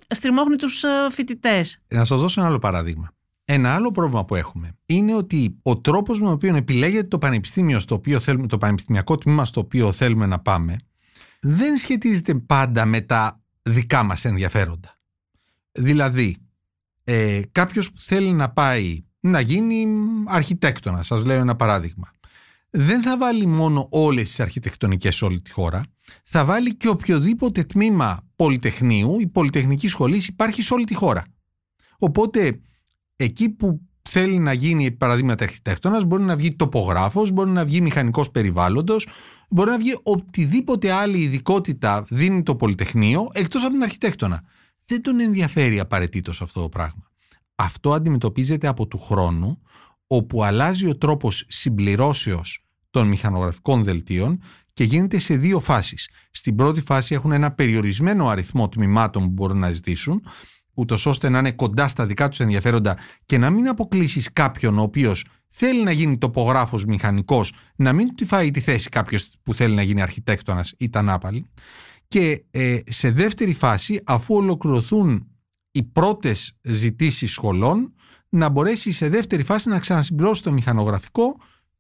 στριμώχνει τους φοιτητές. Να σας δώσω ένα άλλο παράδειγμα. Ένα άλλο πρόβλημα που έχουμε είναι ότι ο τρόπος με τον οποίο επιλέγεται το πανεπιστήμιο στο οποίο θέλουμε, το πανεπιστημιακό τμήμα στο οποίο θέλουμε να πάμε, δεν σχετίζεται πάντα με τα δικά μας ενδιαφέροντα. Δηλαδή, κάποιος που θέλει να πάει να γίνει αρχιτέκτονα, σας λέω ένα παράδειγμα, δεν θα βάλει μόνο όλες τις αρχιτεκτονικές σε όλη τη χώρα, θα βάλει και οποιοδήποτε τμήμα πολυτεχνείου ή πολυτεχνικής σχολής υπάρχει σε όλη τη χώρα. Οπότε εκεί που θέλει να γίνει παραδείγματα αρχιτέκτονας μπορεί να βγει τοπογράφος, μπορεί να βγει μηχανικός περιβάλλοντος, μπορεί να βγει οτιδήποτε άλλη ειδικότητα δίνει το πολυτεχνείο εκτός από τον αρχιτέκτονα. Δεν τον ενδιαφέρει απαραίτητος αυτό το πράγμα. Αυτό αντιμετωπίζεται από του χρόνου, όπου αλλάζει ο τρόπος συμπληρώσεως των μηχανογραφικών δελτίων και γίνεται σε 2 φάσεις. Στην πρώτη φάση έχουν ένα περιορισμένο αριθμό τμημάτων που μπορούν να ζητήσουν, ούτως ώστε να είναι κοντά στα δικά τους ενδιαφέροντα και να μην αποκλείσεις κάποιον ο οποίος θέλει να γίνει τοπογράφος, μηχανικός, να μην του φάει τη θέση κάποιος που θέλει να γίνει αρχιτέκτονας ή τανάπαλη. Και σε δεύτερη φάση, αφού ολοκληρωθούν οι πρώτες ζητήσεις σχολών, να μπορέσει σε δεύτερη φάση να ξανασυμπληρώσει το μηχανογραφικό,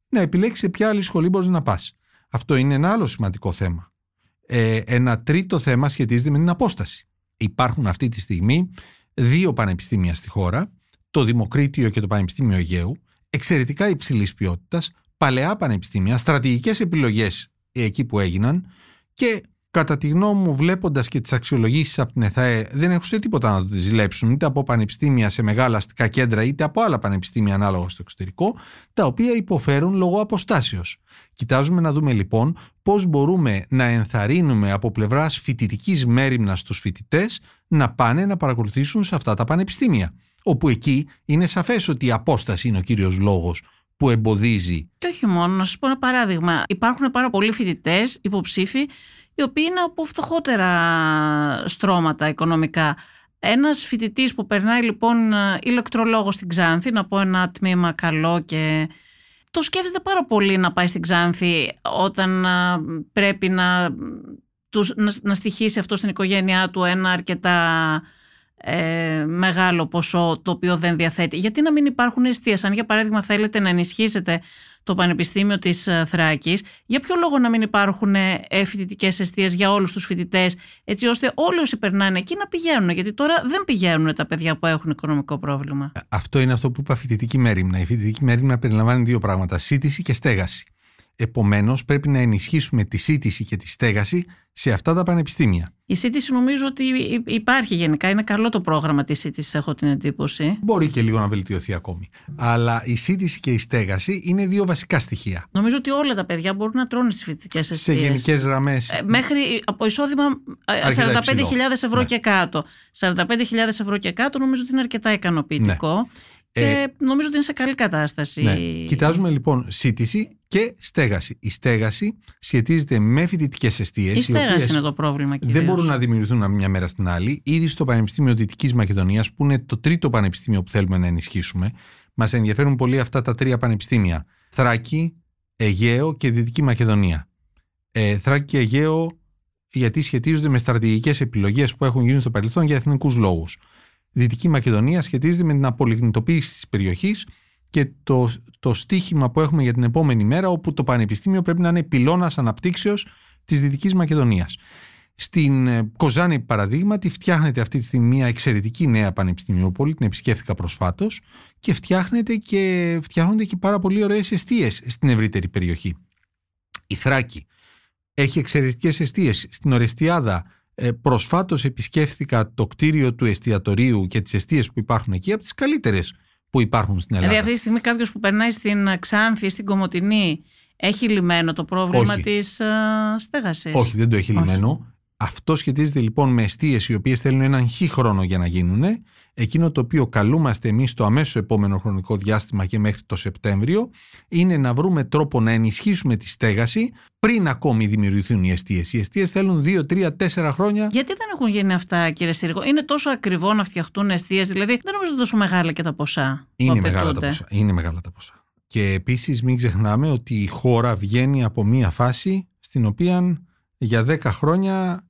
να επιλέξει σε ποια άλλη σχολή μπορεί να πας. Αυτό είναι ένα άλλο σημαντικό θέμα. Ένα τρίτο θέμα σχετίζεται με την απόσταση. Υπάρχουν αυτή τη στιγμή δύο πανεπιστήμια στη χώρα, το Δημοκρίτειο και το Πανεπιστήμιο Αιγαίου, εξαιρετικά υψηλής ποιότητας, παλαιά πανεπιστήμια, στρατηγικές επιλογές εκεί που έγιναν, και κατά τη γνώμη μου, βλέποντας και τις αξιολογήσεις από την ΕΘΑΕ, δεν έχουν τίποτα να το ζηλέψουν, είτε από πανεπιστήμια σε μεγάλα αστικά κέντρα, είτε από άλλα πανεπιστήμια ανάλογα στο εξωτερικό, τα οποία υποφέρουν λόγω αποστάσεως. Κοιτάζουμε να δούμε λοιπόν πώς μπορούμε να ενθαρρύνουμε από πλευράς φοιτητικής μέριμνας τους φοιτητές να πάνε να παρακολουθήσουν σε αυτά τα πανεπιστήμια. Όπου εκεί είναι σαφές ότι η απόσταση είναι ο κύριος λόγος που εμποδίζει. Και όχι μόνο, να σας πω ένα παράδειγμα. Υπάρχουν πάρα πολλοί φοιτητές, υποψήφοι, οι οποίοι είναι από φτωχότερα στρώματα οικονομικά. Ένας φοιτητής που περνάει λοιπόν ηλεκτρολόγο στην Ξάνθη, να πω ένα τμήμα καλό, και το σκέφτεται πάρα πολύ να πάει στην Ξάνθη όταν πρέπει να στοιχήσει αυτό στην οικογένειά του ένα αρκετά μεγάλο ποσό, το οποίο δεν διαθέτει. Γιατί να μην υπάρχουν εστίες? Αν για παράδειγμα θέλετε να ενισχύσετε το Πανεπιστήμιο της Θράκης, για ποιο λόγο να μην υπάρχουν φοιτητικές εστίες για όλους τους φοιτητές, έτσι ώστε όλοι όσοι περνάνε εκεί να πηγαίνουν? Γιατί τώρα δεν πηγαίνουν τα παιδιά που έχουν οικονομικό πρόβλημα. Αυτό είναι αυτό που είπα, φοιτητική μέριμνα. Η φοιτητική μέριμνα περιλαμβάνει δύο πράγματα: σύτηση και στέγαση. Επομένως, πρέπει να ενισχύσουμε τη σύντηση και τη στέγαση σε αυτά τα πανεπιστήμια. Η σύντηση νομίζω ότι υπάρχει γενικά. Είναι καλό το πρόγραμμα της σύντησης, έχω την εντύπωση. Μπορεί και λίγο να βελτιωθεί ακόμη. Αλλά η σύντηση και η στέγαση είναι δύο βασικά στοιχεία. Νομίζω ότι όλα τα παιδιά μπορούν να τρώνε στις φοιτητικές εστίες. Σε γενικές γραμμές. Μέχρι από εισόδημα 45.000 ευρώ, ναι, και κάτω. 45.000 ευρώ και κάτω νομίζω ότι είναι αρκετά ικανοποιητικό. Ναι. Και νομίζω ότι είναι σε καλή κατάσταση. Ναι. Κοιτάζουμε λοιπόν σύντηση και στέγαση. Η στέγαση σχετίζεται με φοιτητικές εστίες. Η στέγαση είναι το πρόβλημα κυρίως. Δεν μπορούν να δημιουργηθούν από μια μέρα στην άλλη. Ήδη στο Πανεπιστήμιο Δυτικής Μακεδονίας, που είναι το τρίτο πανεπιστήμιο που θέλουμε να ενισχύσουμε, μας ενδιαφέρουν πολύ αυτά τα τρία πανεπιστήμια: Θράκη, Αιγαίο και Δυτική Μακεδονία. Θράκη και Αιγαίο, γιατί σχετίζονται με στρατηγικές επιλογές που έχουν γίνει στο παρελθόν για εθνικούς λόγους. Δυτική Μακεδονία σχετίζεται με την απολιγνητοποίηση της περιοχής και το στίχημα που έχουμε για την επόμενη μέρα, όπου το πανεπιστήμιο πρέπει να είναι πυλώνας αναπτύξεως της Δυτικής Μακεδονίας. Στην Κοζάνη, παραδείγματι, φτιάχνεται αυτή τη στιγμή μια εξαιρετική νέα πανεπιστημιούπολη, την επισκέφθηκα προσφάτως, και φτιάχνονται και πάρα πολύ ωραίες εστίες στην ευρύτερη περιοχή. Η Θράκη έχει εξαιρετικές εστίες. Στην Ορεστιάδα, προσφάτως επισκέφθηκα το κτίριο του εστιατορίου και τις εστίες που υπάρχουν εκεί, από τις καλύτερες που υπάρχουν στην Ελλάδα. Δηλαδή αυτή τη στιγμή κάποιος που περνάει στην Ξάνθη, στην Κομοτηνή, έχει λυμένο το πρόβλημα της στέγασης? Όχι, δεν το έχει λυμένο. Αυτό σχετίζεται λοιπόν με εστίες οι οποίες θέλουν έναν χ χρόνο για να γίνουν. Εκείνο το οποίο καλούμαστε εμείς το αμέσως επόμενο χρονικό διάστημα και μέχρι το Σεπτέμβριο είναι να βρούμε τρόπο να ενισχύσουμε τη στέγαση πριν ακόμη δημιουργηθούν οι εστίες. Οι εστίες θέλουν 2, 3, 4 χρόνια. Γιατί δεν έχουν γίνει αυτά, κύριε Συρίγο? Είναι τόσο ακριβό να φτιαχτούν εστίες? Δηλαδή δεν νομίζω τόσο μεγάλα και τα ποσά. Είναι μεγάλα τα ποσά. Και επίσης μην ξεχνάμε ότι η χώρα βγαίνει από μία φάση στην οποία για 10 χρόνια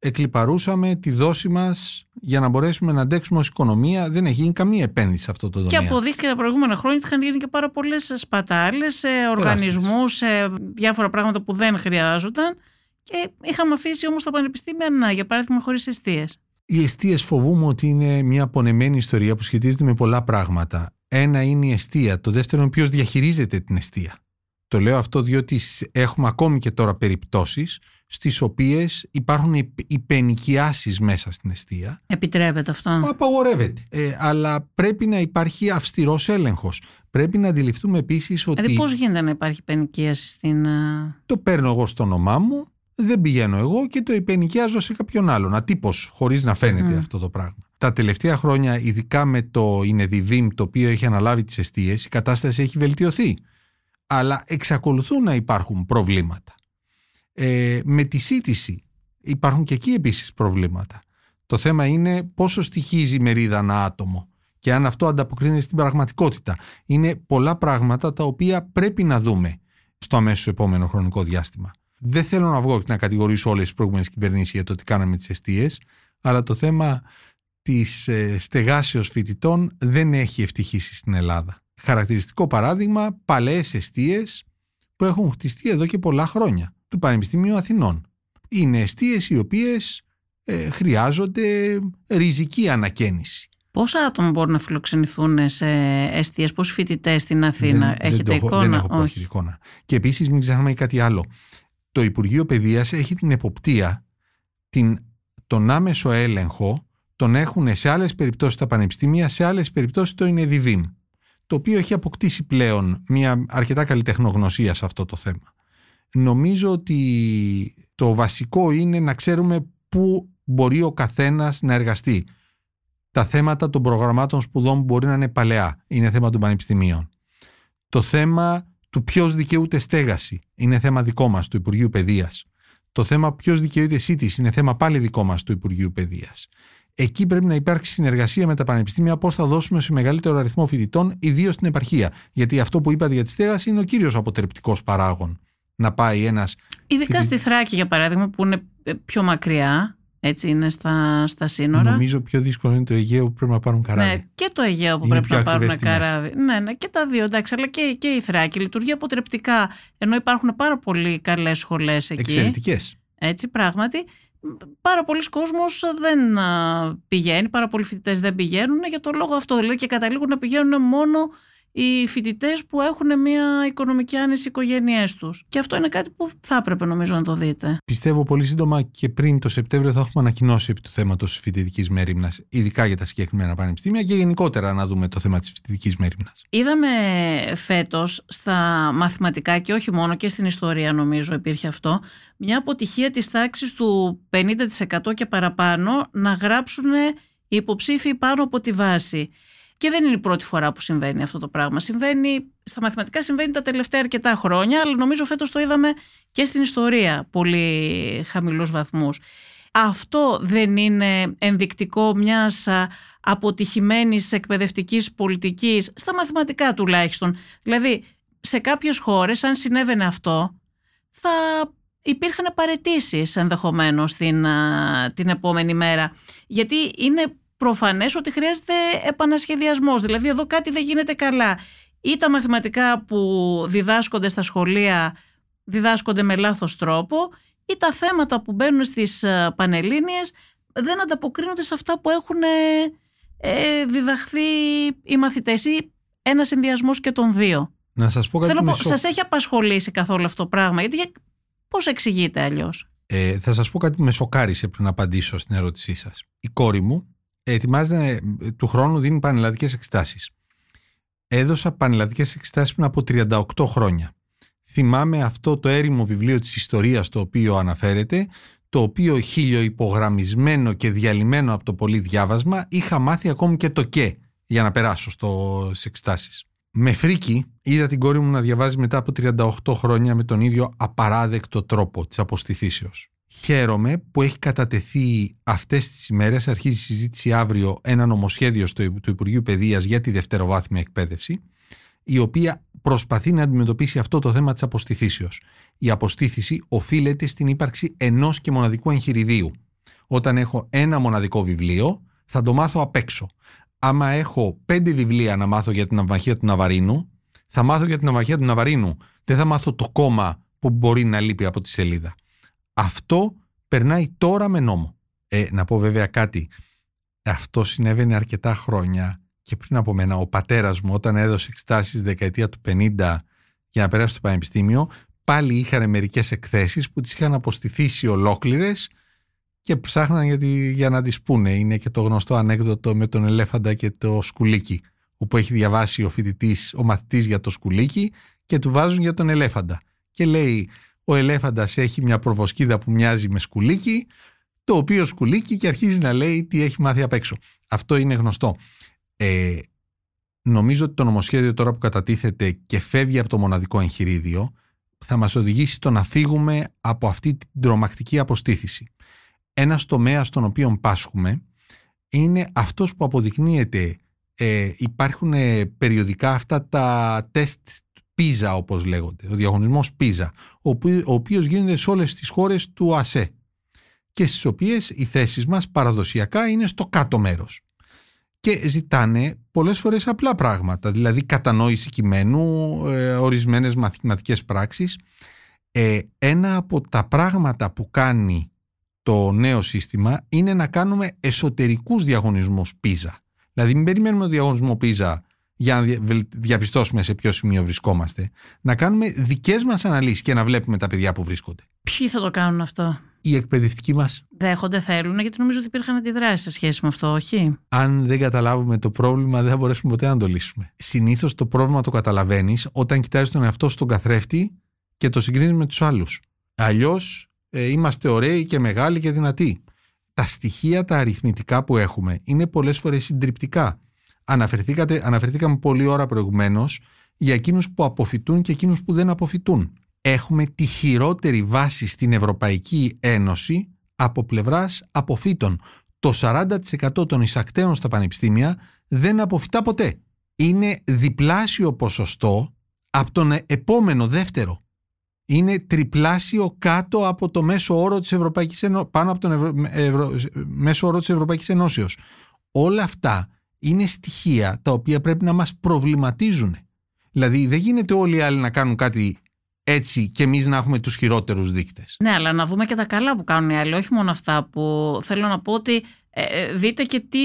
εκλιπαρούσαμε τη δόση μας για να μπορέσουμε να αντέξουμε ως οικονομία. Δεν έχει γίνει καμία επένδυση σε αυτό το τομέα. Και αποδείχθηκε τα προηγούμενα χρόνια ότι είχαν γίνει και πάρα πολλές σπατάλες σε οργανισμούς, σε διάφορα πράγματα που δεν χρειάζονταν. Και είχαμε αφήσει όμως τα πανεπιστήμια, για παράδειγμα, χωρίς εστίες. Οι εστίες φοβούμαι ότι είναι μια πονεμένη ιστορία που σχετίζεται με πολλά πράγματα. Ένα είναι η εστία. Το δεύτερο είναι ποιος διαχειρίζεται την εστία. Το λέω αυτό διότι έχουμε ακόμη και τώρα περιπτώσεις στις οποίες υπάρχουν υπενοικιάσεις μέσα στην εστία. Επιτρέπεται αυτό? Απαγορεύεται. Αλλά πρέπει να υπάρχει αυστηρός έλεγχος. Πρέπει να αντιληφθούμε επίσης ότι... Δηλαδή πώς γίνεται να υπάρχει υπενοικίαση στην... Το παίρνω εγώ στο όνομά μου, δεν πηγαίνω εγώ και το υπενοικιάζω σε κάποιον άλλον. Ατύπως, χωρίς να φαίνεται αυτό το πράγμα. Τα τελευταία χρόνια, ειδικά με το ΙΝΕΔΙΒΙΜ, το οποίο έχει αναλάβει τις εστίες, η κατάσταση έχει βελτιωθεί. Αλλά εξακολουθούν να υπάρχουν προβλήματα. Με τη σύντηση υπάρχουν και εκεί επίσης προβλήματα. Το θέμα είναι πόσο στοιχίζει η μερίδα ένα άτομο και αν αυτό ανταποκρίνεται στην πραγματικότητα. Είναι πολλά πράγματα τα οποία πρέπει να δούμε στο αμέσως επόμενο χρονικό διάστημα. Δεν θέλω να βγω και να κατηγορήσω όλες τις προηγούμενες κυβερνήσεις για το τι κάναμε τις εστίες, αλλά το θέμα της στεγάσεως φοιτητών δεν έχει ευτυχήσει στην Ελλάδα. Χαρακτηριστικό παράδειγμα, παλαιές εστίες που έχουν χτιστεί εδώ και πολλά χρόνια του Πανεπιστημίου Αθηνών. Είναι εστίες οι οποίες χρειάζονται ριζική ανακαίνιση. Πόσα άτομα μπορούν να φιλοξενηθούν σε εστίες, πόσοι φοιτητές στην Αθήνα, έχετε εικόνα? Δεν έχω Όχι. εικόνα. Και επίσης μην ξεχνάμε κάτι άλλο. Το Υπουργείο Παιδείας έχει την εποπτεία, τον άμεσο έλεγχο τον έχουν σε άλλες περιπτώσεις τα πανεπιστήμια, σε άλλες περιπτώσεις το ΙΝΕΔΙΒΙΜ, το οποίο έχει αποκτήσει πλέον μια αρκετά καλή τεχνογνωσία σε αυτό το θέμα. Νομίζω ότι το βασικό είναι να ξέρουμε πού μπορεί ο καθένας να εργαστεί. Τα θέματα των προγραμμάτων σπουδών μπορεί να είναι παλαιά, είναι θέμα των πανεπιστημίων. Το θέμα του ποιος δικαιούται στέγαση είναι θέμα δικό μας, του Υπουργείου Παιδείας. Το θέμα ποιος δικαιούται σύντηση είναι θέμα πάλι δικό μας, του Υπουργείου Παιδείας. Εκεί πρέπει να υπάρξει συνεργασία με τα πανεπιστήμια, πώς θα δώσουμε σε μεγαλύτερο αριθμό φοιτητών, ιδίως στην επαρχία. Γιατί αυτό που είπατε για τη στέγαση είναι ο κύριος αποτρεπτικός παράγων. Να πάει ένας. Ειδικά στη Θράκη, για παράδειγμα, που είναι πιο μακριά. Έτσι είναι στα σύνορα. Νομίζω πιο δύσκολο είναι το Αιγαίο που πρέπει να πάρουν καράβι. Ναι, και το Αιγαίο που είναι πρέπει να πάρουν καράβι. Ναι, και τα δύο, εντάξει, αλλά και η Θράκη λειτουργεί αποτρεπτικά. Ενώ υπάρχουν πάρα πολύ καλές σχολές εκεί. Εξαιρετικές. Έτσι, πράγματι. Πάρα πολλοί κόσμος δεν πηγαίνει, πάρα πολλοί φοιτητές δεν πηγαίνουν για τον λόγο αυτό. Δηλαδή και καταλήγουν να πηγαίνουν μόνο οι φοιτητές που έχουν μια οικονομική άνεση οικογένειές τους. Και αυτό είναι κάτι που θα έπρεπε νομίζω να το δείτε. Πιστεύω πολύ σύντομα και πριν το Σεπτέμβριο θα έχουμε ανακοινώσει επί του θέματος φοιτητικής μέριμνας, ειδικά για τα συγκεκριμένα πανεπιστήμια και γενικότερα να δούμε το θέμα της φοιτητικής μέριμνας. Είδαμε φέτος στα μαθηματικά και όχι μόνο και στην ιστορία νομίζω υπήρχε αυτό, μια αποτυχία της τάξης του 50% και παραπάνω να γράψουν οι υποψήφοι πάνω από τη βάση. Και δεν είναι η πρώτη φορά που συμβαίνει αυτό το πράγμα. Στα μαθηματικά συμβαίνει τα τελευταία αρκετά χρόνια, αλλά νομίζω φέτος το είδαμε και στην ιστορία πολύ χαμηλούς βαθμούς. Αυτό δεν είναι ενδεικτικό μιας αποτυχημένης εκπαιδευτικής πολιτικής, στα μαθηματικά τουλάχιστον. Δηλαδή, σε κάποιες χώρες, αν συνέβαινε αυτό, θα υπήρχαν παραιτήσεις ενδεχομένως την επόμενη μέρα. Γιατί είναι προφανές ότι χρειάζεται επανασχεδιασμός, δηλαδή εδώ κάτι δεν γίνεται καλά. Ή τα μαθηματικά που διδάσκονται στα σχολεία διδάσκονται με λάθος τρόπο, ή τα θέματα που μπαίνουν στις πανελλήνιες δεν ανταποκρίνονται σε αυτά που έχουν διδαχθεί οι μαθητές, ή ένα συνδυασμός και των δύο. Να σας πω κάτι. Σας έχει απασχολήσει καθόλου αυτό το πράγμα? Γιατί πώς εξηγείται αλλιώς? Θα σας πω κάτι που με σοκάρισε πριν απαντήσω στην ερώτησή σας. Η κόρη μου ετοιμάζεται, του χρόνου δίνει πανελλαδικές εξετάσεις. Έδωσα πανελλαδικές εξετάσεις πριν από 38 χρόνια. Θυμάμαι αυτό το έρημο βιβλίο της ιστορίας το οποίο αναφέρεται, το οποίο χιλιουπογραμμισμένο και διαλυμένο από το πολύ διάβασμα, είχα μάθει ακόμη και το «και» για να περάσω στις εξετάσεις. Με φρίκι είδα την κόρη μου να διαβάζει μετά από 38 χρόνια με τον ίδιο απαράδεκτο τρόπο της αποστηθήσεως. Χαίρομαι που έχει κατατεθεί αυτές τις ημέρες, αρχίζει η συζήτηση αύριο, ένα νομοσχέδιο του Υπουργείου Παιδείας για τη δευτεροβάθμια εκπαίδευση, η οποία προσπαθεί να αντιμετωπίσει αυτό το θέμα της αποστηθήσεως. Η αποστήθηση οφείλεται στην ύπαρξη ενός και μοναδικού εγχειριδίου. Όταν έχω ένα μοναδικό βιβλίο, θα το μάθω απ' έξω. Άμα έχω 5 βιβλία να μάθω για την ναυμαχία του Ναβαρίνου, θα μάθω για την ναυμαχία του Ναβαρίνου. Δεν θα μάθω το κόμμα που μπορεί να λείπει από τη σελίδα. Αυτό περνάει τώρα με νόμο. Να πω βέβαια κάτι. Αυτό συνέβαινε αρκετά χρόνια και πριν από μένα. Ο πατέρας μου, όταν έδωσε εξετάσεις δεκαετία του 50 για να περάσει στο πανεπιστήμιο, πάλι είχαν μερικές εκθέσεις που τις είχαν αποστηθήσει ολόκληρες και ψάχναν για να τις πούνε. Είναι και το γνωστό ανέκδοτο με τον ελέφαντα και το σκουλίκι, όπου έχει διαβάσει ο μαθητής για το σκουλίκι και του βάζουν για τον ελέφαντα. Και λέει: ο ελέφαντας έχει μια προβοσκίδα που μοιάζει με σκουλίκι, το οποίο σκουλίκι, και αρχίζει να λέει τι έχει μάθει απ' έξω. Αυτό είναι γνωστό. Νομίζω ότι το νομοσχέδιο τώρα που κατατίθεται και φεύγει από το μοναδικό εγχειρίδιο θα μας οδηγήσει στο να φύγουμε από αυτή την τρομακτική αποστήθηση. Ένας τομέας στον οποίο πάσχουμε είναι αυτός που αποδεικνύεται. Υπάρχουν περιοδικά αυτά τα τεστ PISA, όπως λέγονται, ο διαγωνισμός PISA, ο οποίος γίνεται σε όλες τις χώρες του ΑΣΕ και στις οποίες οι θέσεις μας παραδοσιακά είναι στο κάτω μέρος. και ζητάνε πολλές φορές απλά πράγματα, δηλαδή κατανόηση κειμένου, ορισμένες μαθηματικές πράξεις. Ένα από τα πράγματα που κάνει το νέο σύστημα είναι να κάνουμε εσωτερικούς διαγωνισμούς PISA. Δηλαδή μην περιμένουμε το διαγωνισμό PISA για να διαπιστώσουμε σε ποιο σημείο βρισκόμαστε. Να κάνουμε δικές μας αναλύσεις και να βλέπουμε τα παιδιά που βρίσκονται. Ποιοι θα το κάνουν αυτό? Οι εκπαιδευτικοί μας. Δέχονται, θέλουν, γιατί νομίζω ότι υπήρχαν αντιδράσεις σε σχέση με αυτό, όχι? Αν δεν καταλάβουμε το πρόβλημα, δεν θα μπορέσουμε ποτέ να το λύσουμε. Συνήθως το πρόβλημα το καταλαβαίνεις όταν κοιτάζεις τον εαυτό στον καθρέφτη και το συγκρίνεις με τους άλλους. Αλλιώς είμαστε ωραίοι και μεγάλοι και δυνατοί. Τα στοιχεία, τα αριθμητικά που έχουμε είναι πολλές φορές συντριπτικά. Αναφερθήκαμε πολλή ώρα προηγουμένως για εκείνους που αποφυτούν και εκείνους που δεν αποφυτούν. Έχουμε τη χειρότερη βάση στην Ευρωπαϊκή Ένωση από πλευράς αποφύτων. Το 40% των εισακταίων στα πανεπιστήμια δεν αποφυτά ποτέ. Είναι διπλάσιο ποσοστό από τον επόμενο δεύτερο. Είναι τριπλάσιο κάτω από το μέσο όρο της Ευρωπαϊκής Ένωσης, πάνω από τον μέσο όρο της Ευρωπαϊκής Ενώσεως. Όλα αυτά είναι στοιχεία τα οποία πρέπει να μας προβληματίζουν. Δηλαδή δεν γίνεται όλοι οι άλλοι να κάνουν κάτι έτσι και εμείς να έχουμε τους χειρότερους δείκτες. Ναι, αλλά να δούμε και τα καλά που κάνουν οι άλλοι, όχι μόνο αυτά που θέλω να πω ότι δείτε και τι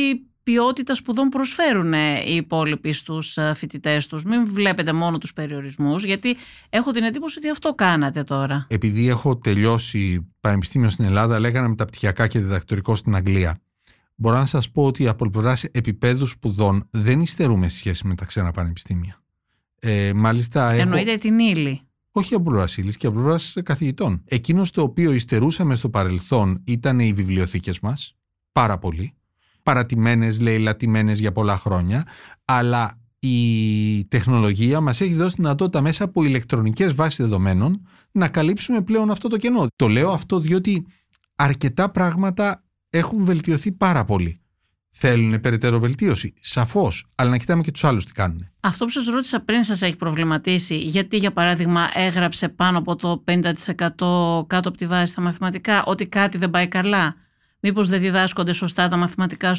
ποιότητα σπουδών προσφέρουν οι υπόλοιποι στους φοιτητές τους. Μην βλέπετε μόνο τους περιορισμούς, γιατί έχω την εντύπωση ότι αυτό κάνατε τώρα. Επειδή έχω τελειώσει πανεπιστήμιο στην Ελλάδα, αλλά έκανα μεταπτυχιακά και διδακτορικό στην Αγγλία, μπορώ να σας πω ότι από πλευράς επίπεδου σπουδών δεν υστερούμε σε σχέση με τα ξένα πανεπιστήμια. Μάλιστα. Εννοείται την ύλη. Όχι από πλευράς ύλης και από πλευράς καθηγητών. Εκείνο το οποίο υστερούσαμε στο παρελθόν ήταν οι βιβλιοθήκες μας, πάρα πολύ. Παρατημένες, λέει, λατημένες για πολλά χρόνια, αλλά η τεχνολογία μας έχει δώσει δυνατότητα μέσα από ηλεκτρονικές βάσεις δεδομένων να καλύψουμε πλέον αυτό το κενό. Το λέω αυτό διότι αρκετά πράγματα έχουν βελτιωθεί πάρα πολύ. Θέλουν περαιτέρω βελτίωση, σαφώς, αλλά να κοιτάμε και τους άλλους τι κάνουν. Αυτό που σας ρώτησα πριν σας έχει προβληματίσει? Γιατί, για παράδειγμα, έγραψε πάνω από το 50% κάτω από τη βάση στα μαθηματικά, ότι κάτι δεν πάει καλά? Μήπως δεν διδάσκονται σωστά τα μαθηματικά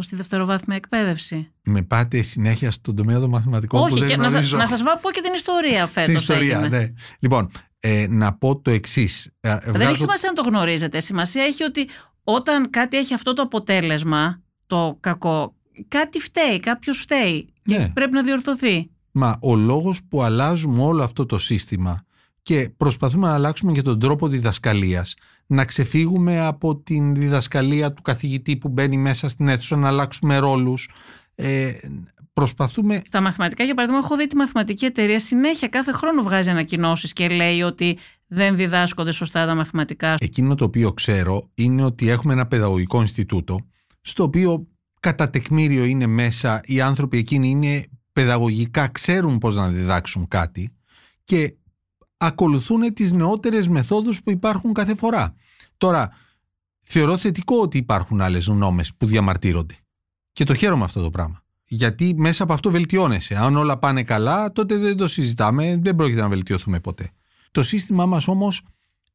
στη δευτεροβάθμια εκπαίδευση? Με πάτε συνέχεια στον τομέα των μαθηματικών. Όχι, που δεν γνωρίζω. Να σας πω και την ιστορία φέτος. Στην ιστορία, έγινε. Ναι. Λοιπόν, να πω το εξής. Δεν έχει σημασία να το γνωρίζετε. Σημασία έχει ότι όταν κάτι έχει αυτό το αποτέλεσμα, το κακό, κάτι φταίει, κάποιος φταίει. Ναι. Και πρέπει να διορθωθεί. Μα ο λόγος που αλλάζουμε όλο αυτό το σύστημα και προσπαθούμε να αλλάξουμε και τον τρόπο διδασκαλίας, να ξεφύγουμε από την διδασκαλία του καθηγητή που μπαίνει μέσα στην αίθουσα, να αλλάξουμε ρόλους. Προσπαθούμε. Στα μαθηματικά, για παράδειγμα, έχω δει τη μαθηματική εταιρεία συνέχεια κάθε χρόνο βγάζει ανακοινώσεις και λέει ότι δεν διδάσκονται σωστά τα μαθηματικά. Εκείνο το οποίο ξέρω είναι ότι έχουμε ένα παιδαγωγικό Ινστιτούτο, στο οποίο κατά τεκμήριο είναι μέσα οι άνθρωποι εκείνοι είναι παιδαγωγικά, ξέρουν πώς να διδάξουν κάτι και ακολουθούν τις νεότερες μεθόδους που υπάρχουν κάθε φορά. Τώρα, θεωρώ θετικό ότι υπάρχουν άλλες γνώμες που διαμαρτύρονται. Και το χαίρομαι αυτό το πράγμα. Γιατί μέσα από αυτό βελτιώνεσαι. Αν όλα πάνε καλά, τότε δεν το συζητάμε, δεν πρόκειται να βελτιωθούμε ποτέ. Το σύστημά μας όμως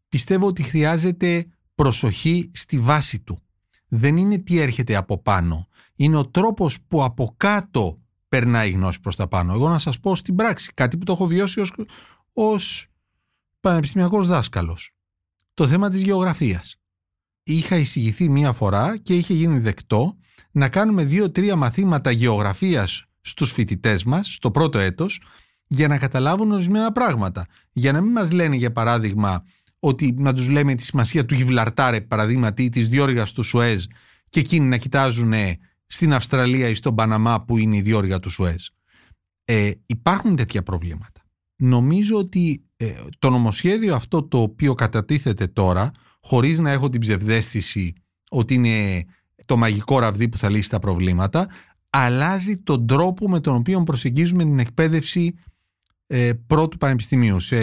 πιστεύω ότι χρειάζεται προσοχή στη βάση του. Δεν είναι τι έρχεται από πάνω. Είναι ο τρόπος που από κάτω περνάει η γνώση προς τα πάνω. Εγώ να σας πω στην πράξη κάτι που το έχω βιώσει ως πανεπιστημιακός δάσκαλος. Το θέμα της γεωγραφίας. Είχα εισηγηθεί μία φορά και είχε γίνει δεκτό να κάνουμε 2-3 μαθήματα γεωγραφίας στους φοιτητές μας στο πρώτο έτος για να καταλάβουν ορισμένα πράγματα. Για να μην μας λένε, για παράδειγμα, ότι να τους λέμε τη σημασία του Γιβλαρτάρ, παραδείγματι, ή της διόρυγας του Σουέζ και εκείνοι να κοιτάζουν στην Αυστραλία ή στον Παναμά που είναι η διόρυγα του Σουέζ. Υπάρχουν τέτοια προβλήματα. Νομίζω ότι το νομοσχέδιο αυτό το οποίο κατατίθεται τώρα, χωρίς να έχω την ψευδαίσθηση ότι είναι το μαγικό ραβδί που θα λύσει τα προβλήματα, αλλάζει τον τρόπο με τον οποίο προσεγγίζουμε την εκπαίδευση πρώτου πανεπιστημίου, σε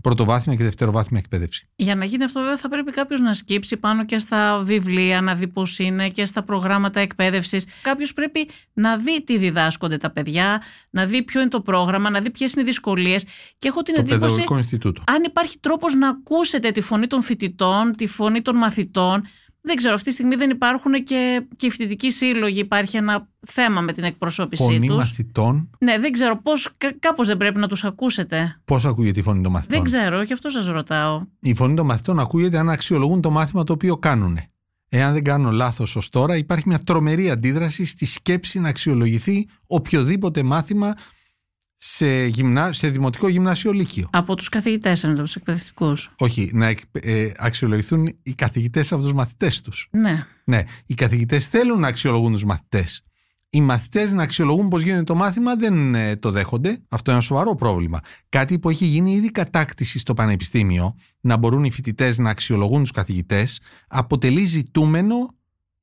πρωτοβάθμια και δευτεροβάθμια εκπαίδευση. Για να γίνει αυτό, βέβαια, θα πρέπει κάποιος να σκύψει πάνω και στα βιβλία, να δει πώς είναι, και στα προγράμματα εκπαίδευσης. Κάποιος πρέπει να δει τι διδάσκονται τα παιδιά, να δει ποιο είναι το πρόγραμμα, να δει ποιες είναι οι δυσκολίες. Και έχω την εντύπωση, παιδαγωγικό Ινστιτούτο, αν υπάρχει τρόπος να ακούσετε τη φωνή των φοιτητών, τη φωνή των μαθητών, Δεν ξέρω, αυτή τη στιγμή δεν υπάρχουν και οι φοιτητικοί σύλλογοι. Υπάρχει ένα θέμα με την εκπροσώπησή τους. Φωνή μαθητών. Ναι, δεν ξέρω πώς, κάπως δεν πρέπει να τους ακούσετε. Πώς ακούγεται η φωνή των μαθητών? Δεν ξέρω, γι' αυτό σας ρωτάω. Η φωνή των μαθητών ακούγεται αν αξιολογούν το μάθημα το οποίο κάνουν. Εάν δεν κάνω λάθος ως τώρα, υπάρχει μια τρομερή αντίδραση στη σκέψη να αξιολογηθεί οποιοδήποτε μάθημα σε δημοτικό γυμνάσιο λύκειο. Από τους καθηγητές, από τους εκπαιδευτικούς. Όχι, να αξιολογηθούν οι καθηγητές από τους μαθητές τους. Ναι. Ναι. Οι καθηγητές θέλουν να αξιολογούν τους μαθητές. Οι μαθητές να αξιολογούν πώς γίνεται το μάθημα δεν το δέχονται. Αυτό είναι ένα σοβαρό πρόβλημα. Κάτι που έχει γίνει ήδη κατάκτηση στο πανεπιστήμιο, να μπορούν οι φοιτητές να αξιολογούν τους καθηγητές, αποτελεί ζητούμενο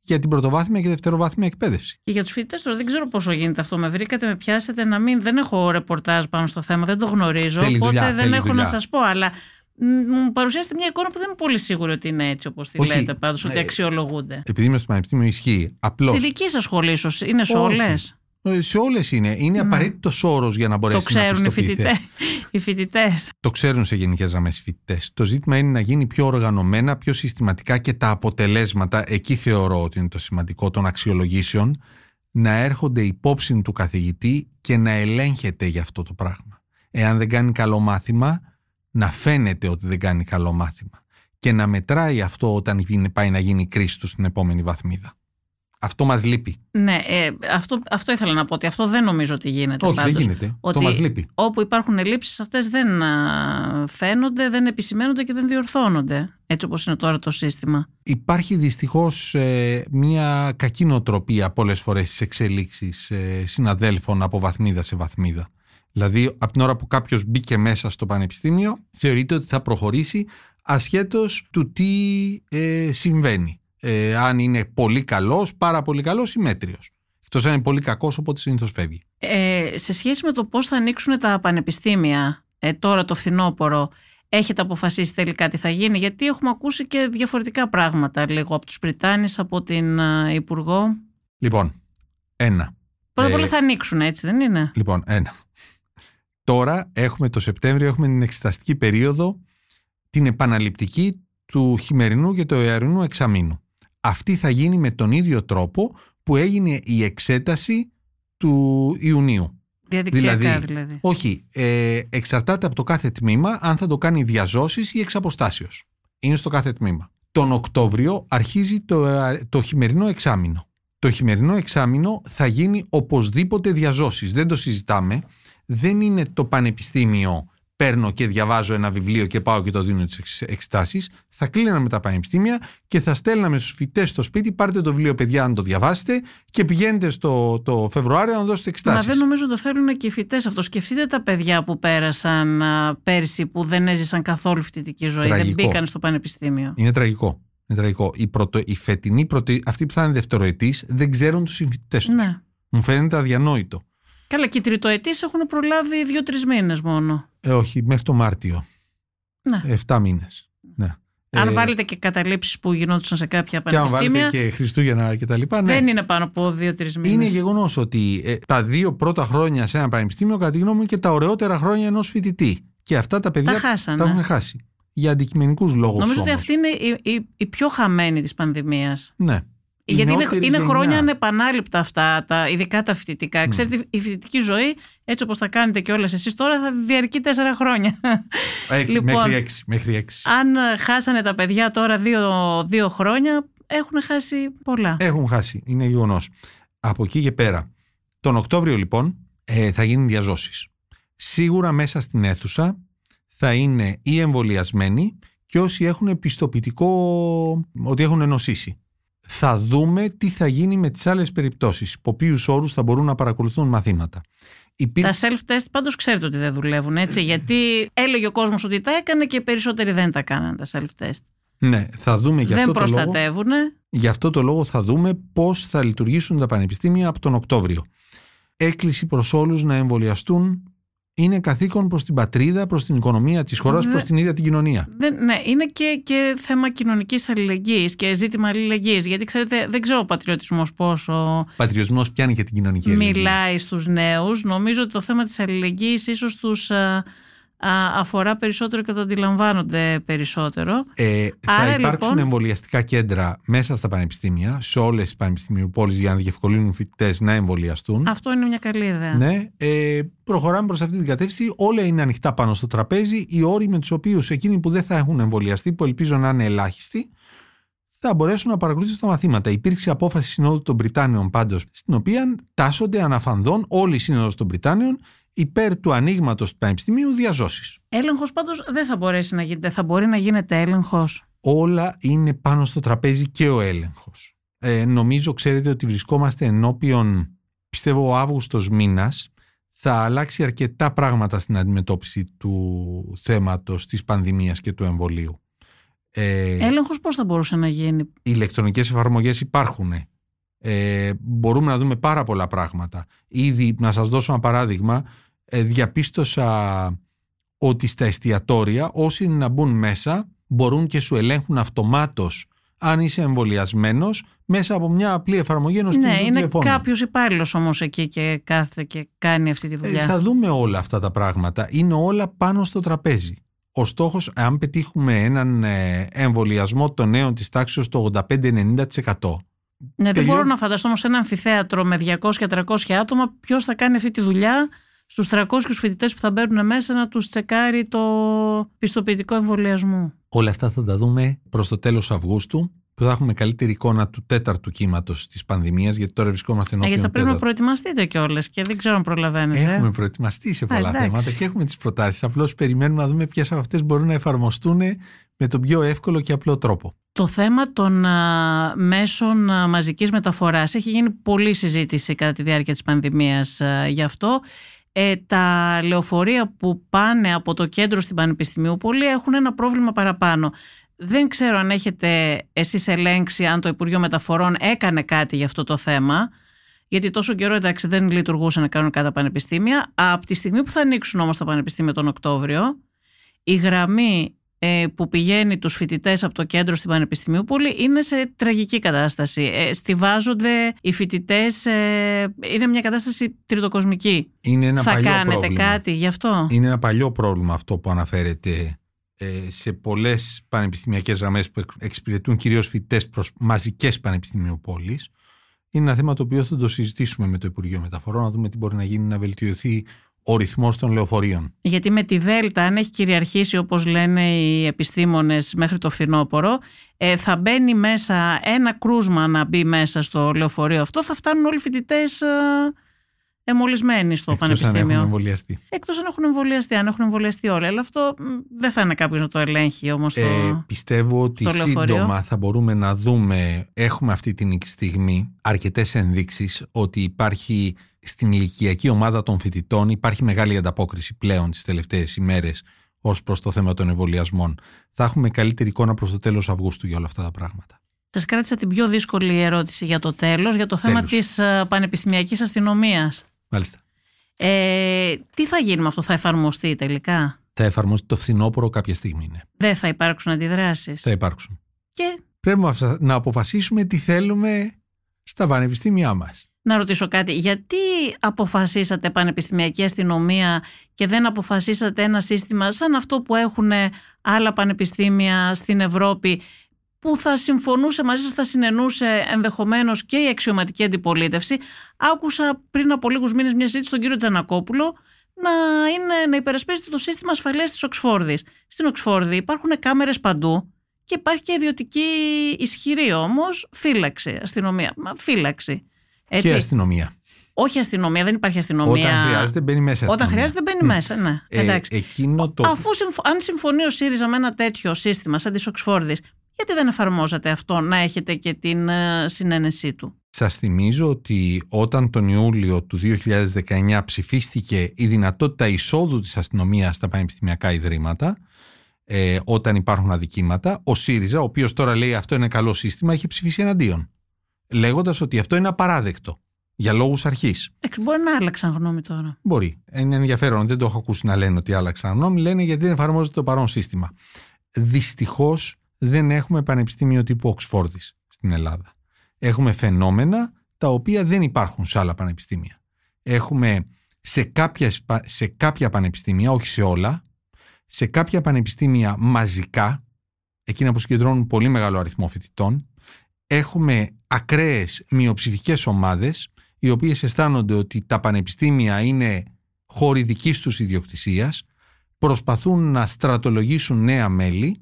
για την πρωτοβάθμια και δευτεροβάθμια εκπαίδευση. Και για τους φοιτητές τώρα δεν ξέρω πόσο γίνεται αυτό. Με βρήκατε, με πιάσετε να μην. Δεν έχω ρεπορτάζ πάνω στο θέμα, δεν το γνωρίζω. Θέλει οπότε δουλειά, δεν έχω δουλειά να σας πω, αλλά μου παρουσιάσετε μια εικόνα που δεν είμαι πολύ σίγουρη ότι είναι έτσι όπως τη λέτε πάντως, ότι αξιολογούνται. Επειδή είμαι στο πανεπιστήμιο, ισχύει. Απλώς. Στη δική σας σχολή, ίσως είναι σε όλες. Σε όλες είναι. Είναι απαραίτητο όρο για να μπορέσει να πιστοποιηθεί. Το ξέρουν οι φοιτητές. Το ξέρουν σε γενικές γραμμές οι φοιτητές. Το ζήτημα είναι να γίνει πιο οργανωμένα, πιο συστηματικά και τα αποτελέσματα, εκεί θεωρώ ότι είναι το σημαντικό των αξιολογήσεων, να έρχονται υπόψη του καθηγητή και να ελέγχεται για αυτό το πράγμα. Εάν δεν κάνει καλό μάθημα, να φαίνεται ότι δεν κάνει καλό μάθημα. Και να μετράει αυτό όταν πάει να γίνει κρίση του στην επόμενη βαθμίδα. Αυτό μας λείπει. Ναι, αυτό ήθελα να πω, ότι αυτό δεν νομίζω ότι γίνεται. Όχι, πάντως, δεν γίνεται. Το μας λείπει. Όπου υπάρχουν ελλείψεις, αυτές δεν φαίνονται, δεν επισημαίνονται και δεν διορθώνονται. Έτσι όπως είναι τώρα το σύστημα. Υπάρχει δυστυχώς μια κακή νοοτροπία πολλές φορές στις εξελίξεις συναδέλφων από βαθμίδα σε βαθμίδα. Δηλαδή, από την ώρα που κάποιος μπήκε μέσα στο πανεπιστήμιο, θεωρείται ότι θα προχωρήσει ασχέτως του τι συμβαίνει. Αν είναι πολύ καλός, πάρα πολύ καλός ή μέτριος. Εκτός αν είναι πολύ κακός, οπότε συνήθως φεύγει. Σε σχέση με το πώς θα ανοίξουν τα πανεπιστήμια τώρα το φθινόπωρο, έχετε αποφασίσει τελικά τι θα γίνει? Γιατί έχουμε ακούσει και διαφορετικά πράγματα λίγο από τους Πριτάνης, από την Υπουργό. Λοιπόν, πρώτα απ' όλα θα ανοίξουν, έτσι δεν είναι? Λοιπόν, τώρα έχουμε το Σεπτέμβριο, έχουμε την εξεταστική περίοδο, την επαναληπτική του χειμερινού και του ιαρινού εξαμήνου. Αυτή θα γίνει με τον ίδιο τρόπο που έγινε η εξέταση του Ιουνίου. Δηλαδή. Όχι, εξαρτάται από το κάθε τμήμα αν θα το κάνει διαζώσεις ή εξ αποστάσεως. Είναι στο κάθε τμήμα. Τον Οκτώβριο αρχίζει το χειμερινό εξάμηνο. Το χειμερινό εξάμηνο θα γίνει οπωσδήποτε διαζώσεις. Δεν το συζητάμε. Δεν είναι το πανεπιστήμιο παίρνω και διαβάζω ένα βιβλίο και πάω και το δίνω τις εξετάσεις. Θα κλείναμε τα πανεπιστήμια και θα στέλναμε στους φοιτητές στο σπίτι, πάρτε το βιβλίο παιδιά να το διαβάσετε και πηγαίνετε το Φεβρουάριο να δώσετε εξετάσεις. Μα δεν νομίζω το θέλουν και οι φοιτητές αυτό. Σκεφτείτε τα παιδιά που πέρασαν πέρσι που δεν έζησαν καθόλου φοιτητική ζωή, τραγικό. Δεν μπήκαν στο πανεπιστήμιο. Είναι τραγικό. Είναι τραγικό. Οι φετινοί, αυτοί που θα είναι δευτεροετής, δεν ξέρουν τους συμφοιτητές τους. Ναι. Μου φαίνεται αδιανόητο. Καλά, και οι τριτοετής έχουν προλάβει 2-3 μήνες μόνο. Όχι, μέχρι το Μάρτιο. Ναι. 7 μήνες. Ναι. Αν βάλετε και καταλήψεις που γινόντουσαν σε κάποια πανεπιστήμια. Και αν βάλετε και Χριστούγεννα και τα λοιπά. Ναι. Δεν είναι πάνω από 2-3 μήνες. Είναι γεγονός ότι τα 2 πρώτα χρόνια σε ένα πανεπιστήμιο, κατά τη γνώμη μου, είναι και τα ωραιότερα χρόνια ενός φοιτητή. Και αυτά τα παιδιά τα έχουν χάσει. Για αντικειμενικούς λόγους. Νομίζω ότι αυτή είναι η πιο χαμένη της πανδημίας. Ναι. Γιατί είναι χρόνια ανεπανάληπτα αυτά, ειδικά τα φοιτητικά. Ξέρετε, η φοιτητική ζωή, έτσι όπως θα κάνετε και όλες εσείς τώρα, θα διαρκεί 4 χρόνια. Λοιπόν, μέχρι 6. Αν χάσανε τα παιδιά τώρα 2 χρόνια, έχουν χάσει πολλά. Έχουν χάσει, είναι γεγονός. Από εκεί και πέρα. Τον Οκτώβριο, λοιπόν, θα γίνουν διαζώσεις. Σίγουρα μέσα στην αίθουσα θα είναι οι εμβολιασμένοι και όσοι έχουν πιστοποιητικό ότι έχουν ενοσήσει. Θα δούμε τι θα γίνει με τις άλλες περιπτώσεις, υπό ποιους όρους θα μπορούν να παρακολουθούν μαθήματα. Τα self-test πάντως ξέρετε ότι δεν δουλεύουν, έτσι, γιατί έλεγε ο κόσμος ότι τα έκανε και οι περισσότεροι δεν τα κάνανε τα self-test. Ναι, θα δούμε γι' αυτό το λόγο. Δεν προστατεύουν. Γι' αυτό το λόγο θα δούμε πώς θα λειτουργήσουν τα πανεπιστήμια από τον Οκτώβριο. Έκκληση προς όλους να εμβολιαστούν. Είναι καθήκον προς την πατρίδα, προς την οικονομία της χώρας, προς την ίδια την κοινωνία. Ναι, είναι και θέμα κοινωνικής αλληλεγγύης και ζήτημα αλληλεγγύης. Γιατί ξέρετε, δεν ξέρω ο πατριωτισμός πόσο. Πατριωτισμός πιάνει και την κοινωνική αλληλεγγύη. Μιλάει στους νέους. Νομίζω ότι το θέμα της αλληλεγγύης ίσως τους αφορά περισσότερο και το αντιλαμβάνονται περισσότερο. Άρα, θα υπάρξουν εμβολιαστικά κέντρα μέσα στα πανεπιστήμια, σε όλες τις πανεπιστήμιου πόλεις, για να διευκολύνουν φοιτητές να εμβολιαστούν. Αυτό είναι μια καλή ιδέα. Ναι, προχωράμε προς αυτή την κατεύθυνση. Όλα είναι ανοιχτά πάνω στο τραπέζι. Οι όροι με τους οποίους εκείνοι που δεν θα έχουν εμβολιαστεί, που ελπίζω να είναι ελάχιστοι, θα μπορέσουν να παρακολουθήσουν τα μαθήματα. Υπήρξε απόφαση Συνόδου των Βρυτάνεων πάντως, στην οποία τάσσονται αναφανδόν όλοι οι Σύνοδοι των Βρυτάνεων υπέρ του ανοίγματος του πανεπιστημίου διαζώσης. Έλεγχος πάντως δεν θα μπορέσει να γίνεται. Θα μπορεί να γίνεται έλεγχος. Όλα είναι πάνω στο τραπέζι και ο έλεγχος. Νομίζω, ξέρετε, ότι βρισκόμαστε ενώπιον, πιστεύω, ο Αύγουστος μήνας θα αλλάξει αρκετά πράγματα στην αντιμετώπιση του θέματος της πανδημίας και του εμβολίου. Έλεγχος πώς θα μπορούσε να γίνει? Οι ηλεκτρονικές εφαρμογές υπάρχουν. Μπορούμε να δούμε πάρα πολλά πράγματα. Ήδη, να σας δώσω ένα παράδειγμα, διαπίστωσα ότι στα εστιατόρια όσοι είναι να μπουν μέσα μπορούν και σου ελέγχουν αυτομάτως αν είσαι εμβολιασμένος μέσα από μια απλή εφαρμογή ενός κινητού τηλεφώνου. Ναι, είναι κάποιος υπάλληλος όμως εκεί και κάθεται και κάνει αυτή τη δουλειά. Θα δούμε όλα αυτά τα πράγματα. Είναι όλα πάνω στο τραπέζι. Ο στόχος, αν πετύχουμε έναν εμβολιασμό των νέων της τάξης το 85-90%, ναι, δεν μπορώ να φανταστώ όμως ένα αμφιθέατρο με 200-300 άτομα. Ποιος θα κάνει αυτή τη δουλειά στους 300 φοιτητές που θα μπαίνουν μέσα να τους τσεκάρει το πιστοποιητικό εμβολιασμού? Όλα αυτά θα τα δούμε προς το τέλος Αυγούστου, που θα έχουμε καλύτερη εικόνα του τέταρτου κύματος της πανδημίας, γιατί τώρα βρισκόμαστε ενώπιον. Γιατί θα πρέπει να προετοιμαστείτε κιόλας και δεν ξέρω αν προλαβαίνετε. Έχουμε προετοιμαστεί σε πολλά θέματα και έχουμε τις προτάσεις. Απλώς περιμένουμε να δούμε ποιες από αυτές μπορούν να εφαρμοστούν με τον πιο εύκολο και απλό τρόπο. Το θέμα των μέσων μαζικής μεταφοράς έχει γίνει πολλή συζήτηση κατά τη διάρκεια της πανδημίας γι' αυτό. Τα λεωφορεία που πάνε από το κέντρο στην Πανεπιστημιούπολη έχουν ένα πρόβλημα παραπάνω. Δεν ξέρω αν έχετε εσείς ελέγξει αν το Υπουργείο Μεταφορών έκανε κάτι για αυτό το θέμα, γιατί τόσο καιρό, εντάξει, δεν λειτουργούσαν να κάνουν κάτι τα πανεπιστήμια. Από τη στιγμή που θα ανοίξουν όμως τα πανεπιστήμια τον Οκτώβριο, η γραμμή που πηγαίνει τους φοιτητές από το κέντρο στην Πανεπιστημιούπολη είναι σε τραγική κατάσταση. Στιβάζονται οι φοιτητές, είναι μια κατάσταση τριτοκοσμική. Είναι ένα θα παλιό κάνετε πρόβλημα. Κάτι γι' αυτό? Είναι ένα παλιό πρόβλημα αυτό που αναφέρεται σε πολλές πανεπιστημιακές γραμμές που εξυπηρετούν κυρίως φοιτητές προς μαζικές πανεπιστημιοπόλεις. Είναι ένα θέμα το οποίο θα το συζητήσουμε με το Υπουργείο Μεταφορών, να δούμε τι μπορεί να γίνει να βελτιωθεί ο ρυθμός των λεωφορείων. Γιατί με τη Δέλτα, αν έχει κυριαρχήσει όπως λένε οι επιστήμονες μέχρι το φθινόπωρο, θα μπαίνει μέσα ένα κρούσμα να μπει μέσα στο λεωφορείο αυτό, θα φτάνουν όλοι οι φοιτητές εμβολιασμένοι στο πανεπιστήμιο. Εκτός αν έχουν εμβολιαστεί. Αν έχουν εμβολιαστεί όλοι. Αλλά αυτό δεν θα είναι κάποιος να το ελέγχει όμως το λεωφορείο. Πιστεύω ότι σύντομα θα μπορούμε να δούμε, έχουμε αυτή την στιγμή αρκετές ενδείξεις ότι υπάρχει στην ηλικιακή ομάδα των φοιτητών, υπάρχει μεγάλη ανταπόκριση πλέον τις τελευταίες ημέρες ως προς το θέμα των εμβολιασμών. Θα έχουμε καλύτερη εικόνα προς το τέλος Αυγούστου για όλα αυτά τα πράγματα. Σας κράτησα την πιο δύσκολη ερώτηση για το τέλος, για το θέμα της πανεπιστημιακής αστυνομίας. Μάλιστα. Τι θα γίνει με αυτό, θα εφαρμοστεί τελικά? Θα εφαρμοστεί το φθινόπωρο κάποια στιγμή, ναι. Δεν θα υπάρξουν αντιδράσεις? Θα υπάρξουν. Και πρέπει να αποφασίσουμε τι θέλουμε στα πανεπιστήμια μας. Να ρωτήσω κάτι, γιατί αποφασίσατε πανεπιστημιακή αστυνομία και δεν αποφασίσατε ένα σύστημα σαν αυτό που έχουν άλλα πανεπιστήμια στην Ευρώπη, που θα συμφωνούσε μαζί σας, θα συνενούσε ενδεχομένως και η αξιωματική αντιπολίτευση? Άκουσα πριν από λίγους μήνες μια συζήτηση στον κύριο Τζανακόπουλο να υπερασπίζεται το σύστημα ασφαλείας της Οξφόρδης. Στην Οξφόρδη υπάρχουν κάμερες παντού και υπάρχει και ιδιωτική, ισχυρή όμως, φύλαξη, αστυνομία, φύλαξη. Έτσι. Και αστυνομία. Όχι αστυνομία, δεν υπάρχει αστυνομία. Όταν χρειάζεται μπαίνει μέσα. Όταν χρειάζεται μπαίνει μέσα, ναι. Αν συμφωνεί ο ΣΥΡΙΖΑ με ένα τέτοιο σύστημα σαν της Οξφόρδης, γιατί δεν εφαρμόζατε αυτό, να έχετε και την συνένεσή του? Σας θυμίζω ότι όταν τον Ιούλιο του 2019 ψηφίστηκε η δυνατότητα εισόδου της αστυνομίας στα πανεπιστημιακά ιδρύματα, όταν υπάρχουν αδικήματα, ο ΣΥΡΙΖΑ, ο οποίος τώρα λέει αυτό είναι καλό σύστημα, είχε ψηφίσει εναντίον, λέγοντας ότι αυτό είναι απαράδεκτο για λόγους αρχής. Μπορεί να άλλαξαν γνώμη τώρα. Μπορεί. Είναι ενδιαφέρον, δεν το έχω ακούσει να λένε ότι άλλαξαν γνώμη. Λένε γιατί δεν εφαρμόζεται το παρόν σύστημα. Δυστυχώς δεν έχουμε πανεπιστήμιο τύπου Οξφόρδης στην Ελλάδα. Έχουμε φαινόμενα τα οποία δεν υπάρχουν σε άλλα πανεπιστήμια. Έχουμε σε κάποια πανεπιστήμια, όχι σε όλα, σε κάποια πανεπιστήμια μαζικά, εκείνα που συγκεντρώνουν πολύ μεγάλο αριθμό φοιτητών, έχουμε ακραίες μειοψηφικές ομάδες, οι οποίες αισθάνονται ότι τα πανεπιστήμια είναι χώροι δικής τους ιδιοκτησίας, προσπαθούν να στρατολογήσουν νέα μέλη,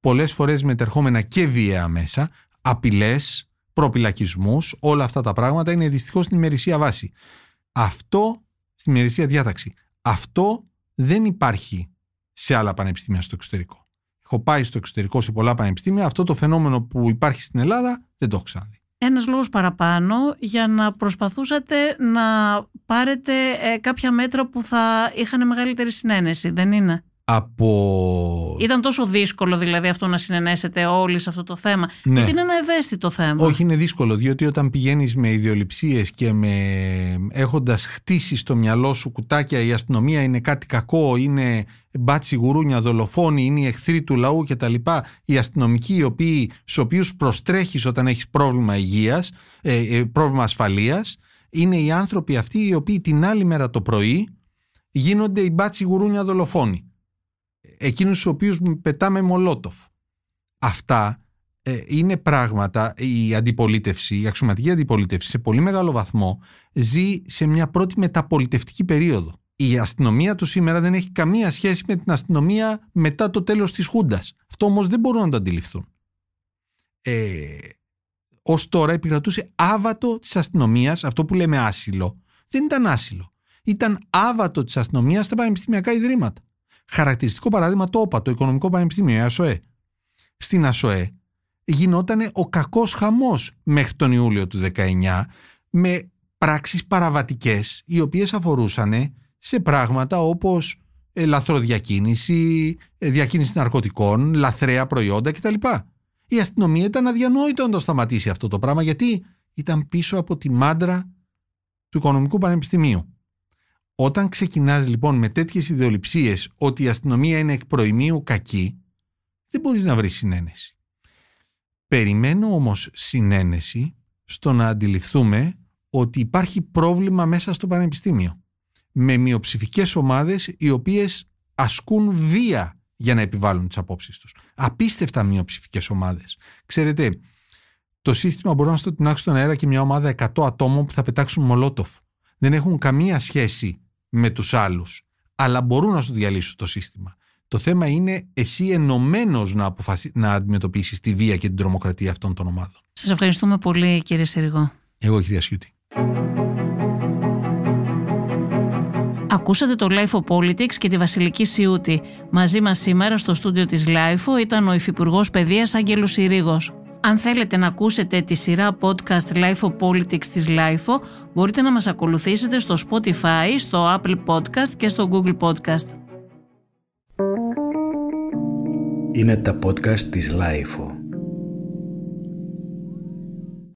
πολλές φορές μετερχόμενα και βία μέσα, απειλές, προπυλακισμούς, όλα αυτά τα πράγματα είναι δυστυχώς στην ημερησία βάση. Αυτό, στην ημερησία διάταξη. Αυτό δεν υπάρχει σε άλλα πανεπιστήμια στο εξωτερικό. Έχω πάει στο εξωτερικό σε πολλά πανεπιστήμια, αυτό το φαινόμενο που υπάρχει στην Ελλάδα δεν το έχω ξαναδεί. Ένας λόγος παραπάνω για να προσπαθούσατε να πάρετε κάποια μέτρα που θα είχαν μεγαλύτερη συνένεση, δεν είναι? Ήταν τόσο δύσκολο δηλαδή αυτό να συνενέσετε όλοι σε αυτό το θέμα? Ναι. Γιατί είναι ένα ευαίσθητο θέμα. Όχι, είναι δύσκολο, διότι όταν πηγαίνεις με ιδεοληψίες και έχοντας χτίσει στο μυαλό σου κουτάκια, η αστυνομία είναι κάτι κακό, είναι μπάτσι γουρούνια, δολοφόνοι, είναι οι εχθροί του λαού κτλ. Οι αστυνομικοί στους οποίους προστρέχεις όταν έχεις πρόβλημα υγείας, πρόβλημα ασφαλείας, είναι οι άνθρωποι αυτοί οι οποίοι την άλλη μέρα το πρωί γίνονται οι μπάτσι γουρούνια δολοφόνοι, εκείνους στους οποίους πετάμε μολότοφ. Αυτά είναι πράγματα. Η αντιπολίτευση, η αξιωματική αντιπολίτευση σε πολύ μεγάλο βαθμό ζει σε μια πρώτη μεταπολιτευτική περίοδο. Η αστυνομία του σήμερα δεν έχει καμία σχέση με την αστυνομία μετά το τέλος της Χούντας. Αυτό όμως δεν μπορούν να το αντιληφθούν. Ως τώρα επικρατούσε άβατο της αστυνομίας, αυτό που λέμε άσυλο. Δεν ήταν άσυλο. Ήταν άβατο της αστυνομίας στα πανεπιστημιακά ιδρύματα. Χαρακτηριστικό παράδειγμα το ΟΠΑ, το Οικονομικό Πανεπιστήμιο, η ΑΣΟΕ. Στην ΑΣΟΕ γινόταν ο κακός χαμός μέχρι τον Ιούλιο του 19 με πράξεις παραβατικές, οι οποίες αφορούσαν σε πράγματα όπως λαθροδιακίνηση, διακίνηση ναρκωτικών, λαθρέα προϊόντα κτλ. Η αστυνομία ήταν αδιανόητο να το σταματήσει αυτό το πράγμα, γιατί ήταν πίσω από τη μάντρα του Οικονομικού Πανεπιστημίου. Όταν ξεκινάς λοιπόν με τέτοιες ιδεοληψίες ότι η αστυνομία είναι εκ προημίου κακή, δεν μπορείς να βρεις συνένεση. Περιμένω όμως συνένεση στο να αντιληφθούμε ότι υπάρχει πρόβλημα μέσα στο πανεπιστήμιο, με μειοψηφικές ομάδες οι οποίες ασκούν βία για να επιβάλλουν τις απόψεις τους. Απίστευτα μειοψηφικές ομάδες. Ξέρετε, το σύστημα μπορεί να στο τεινάξει στον αέρα και μια ομάδα 100 ατόμων που θα πετάξουν μολότοφ. Δεν έχουν καμία σχέση με τους άλλους, αλλά μπορούν να σου διαλύσουν το σύστημα. Το θέμα είναι εσύ ενωμένος να αντιμετωπίσεις τη βία και την τρομοκρατία αυτών των ομάδων. Σας ευχαριστούμε πολύ, κύριε Συρίγο. Εγώ, κυρία Σιούτη. Ακούσατε το LIFO Politics και τη Βασιλική Σιούτη. Μαζί μας σήμερα στο στούντιο της LIFO ήταν ο Υφυπουργός Παιδείας Άγγελος Συρίγος. Αν θέλετε να ακούσετε τη σειρά podcast LIFO Politics της LIFO, μπορείτε να μας ακολουθήσετε στο Spotify, στο Apple Podcast και στο Google Podcast. Είναι τα podcast της LIFO.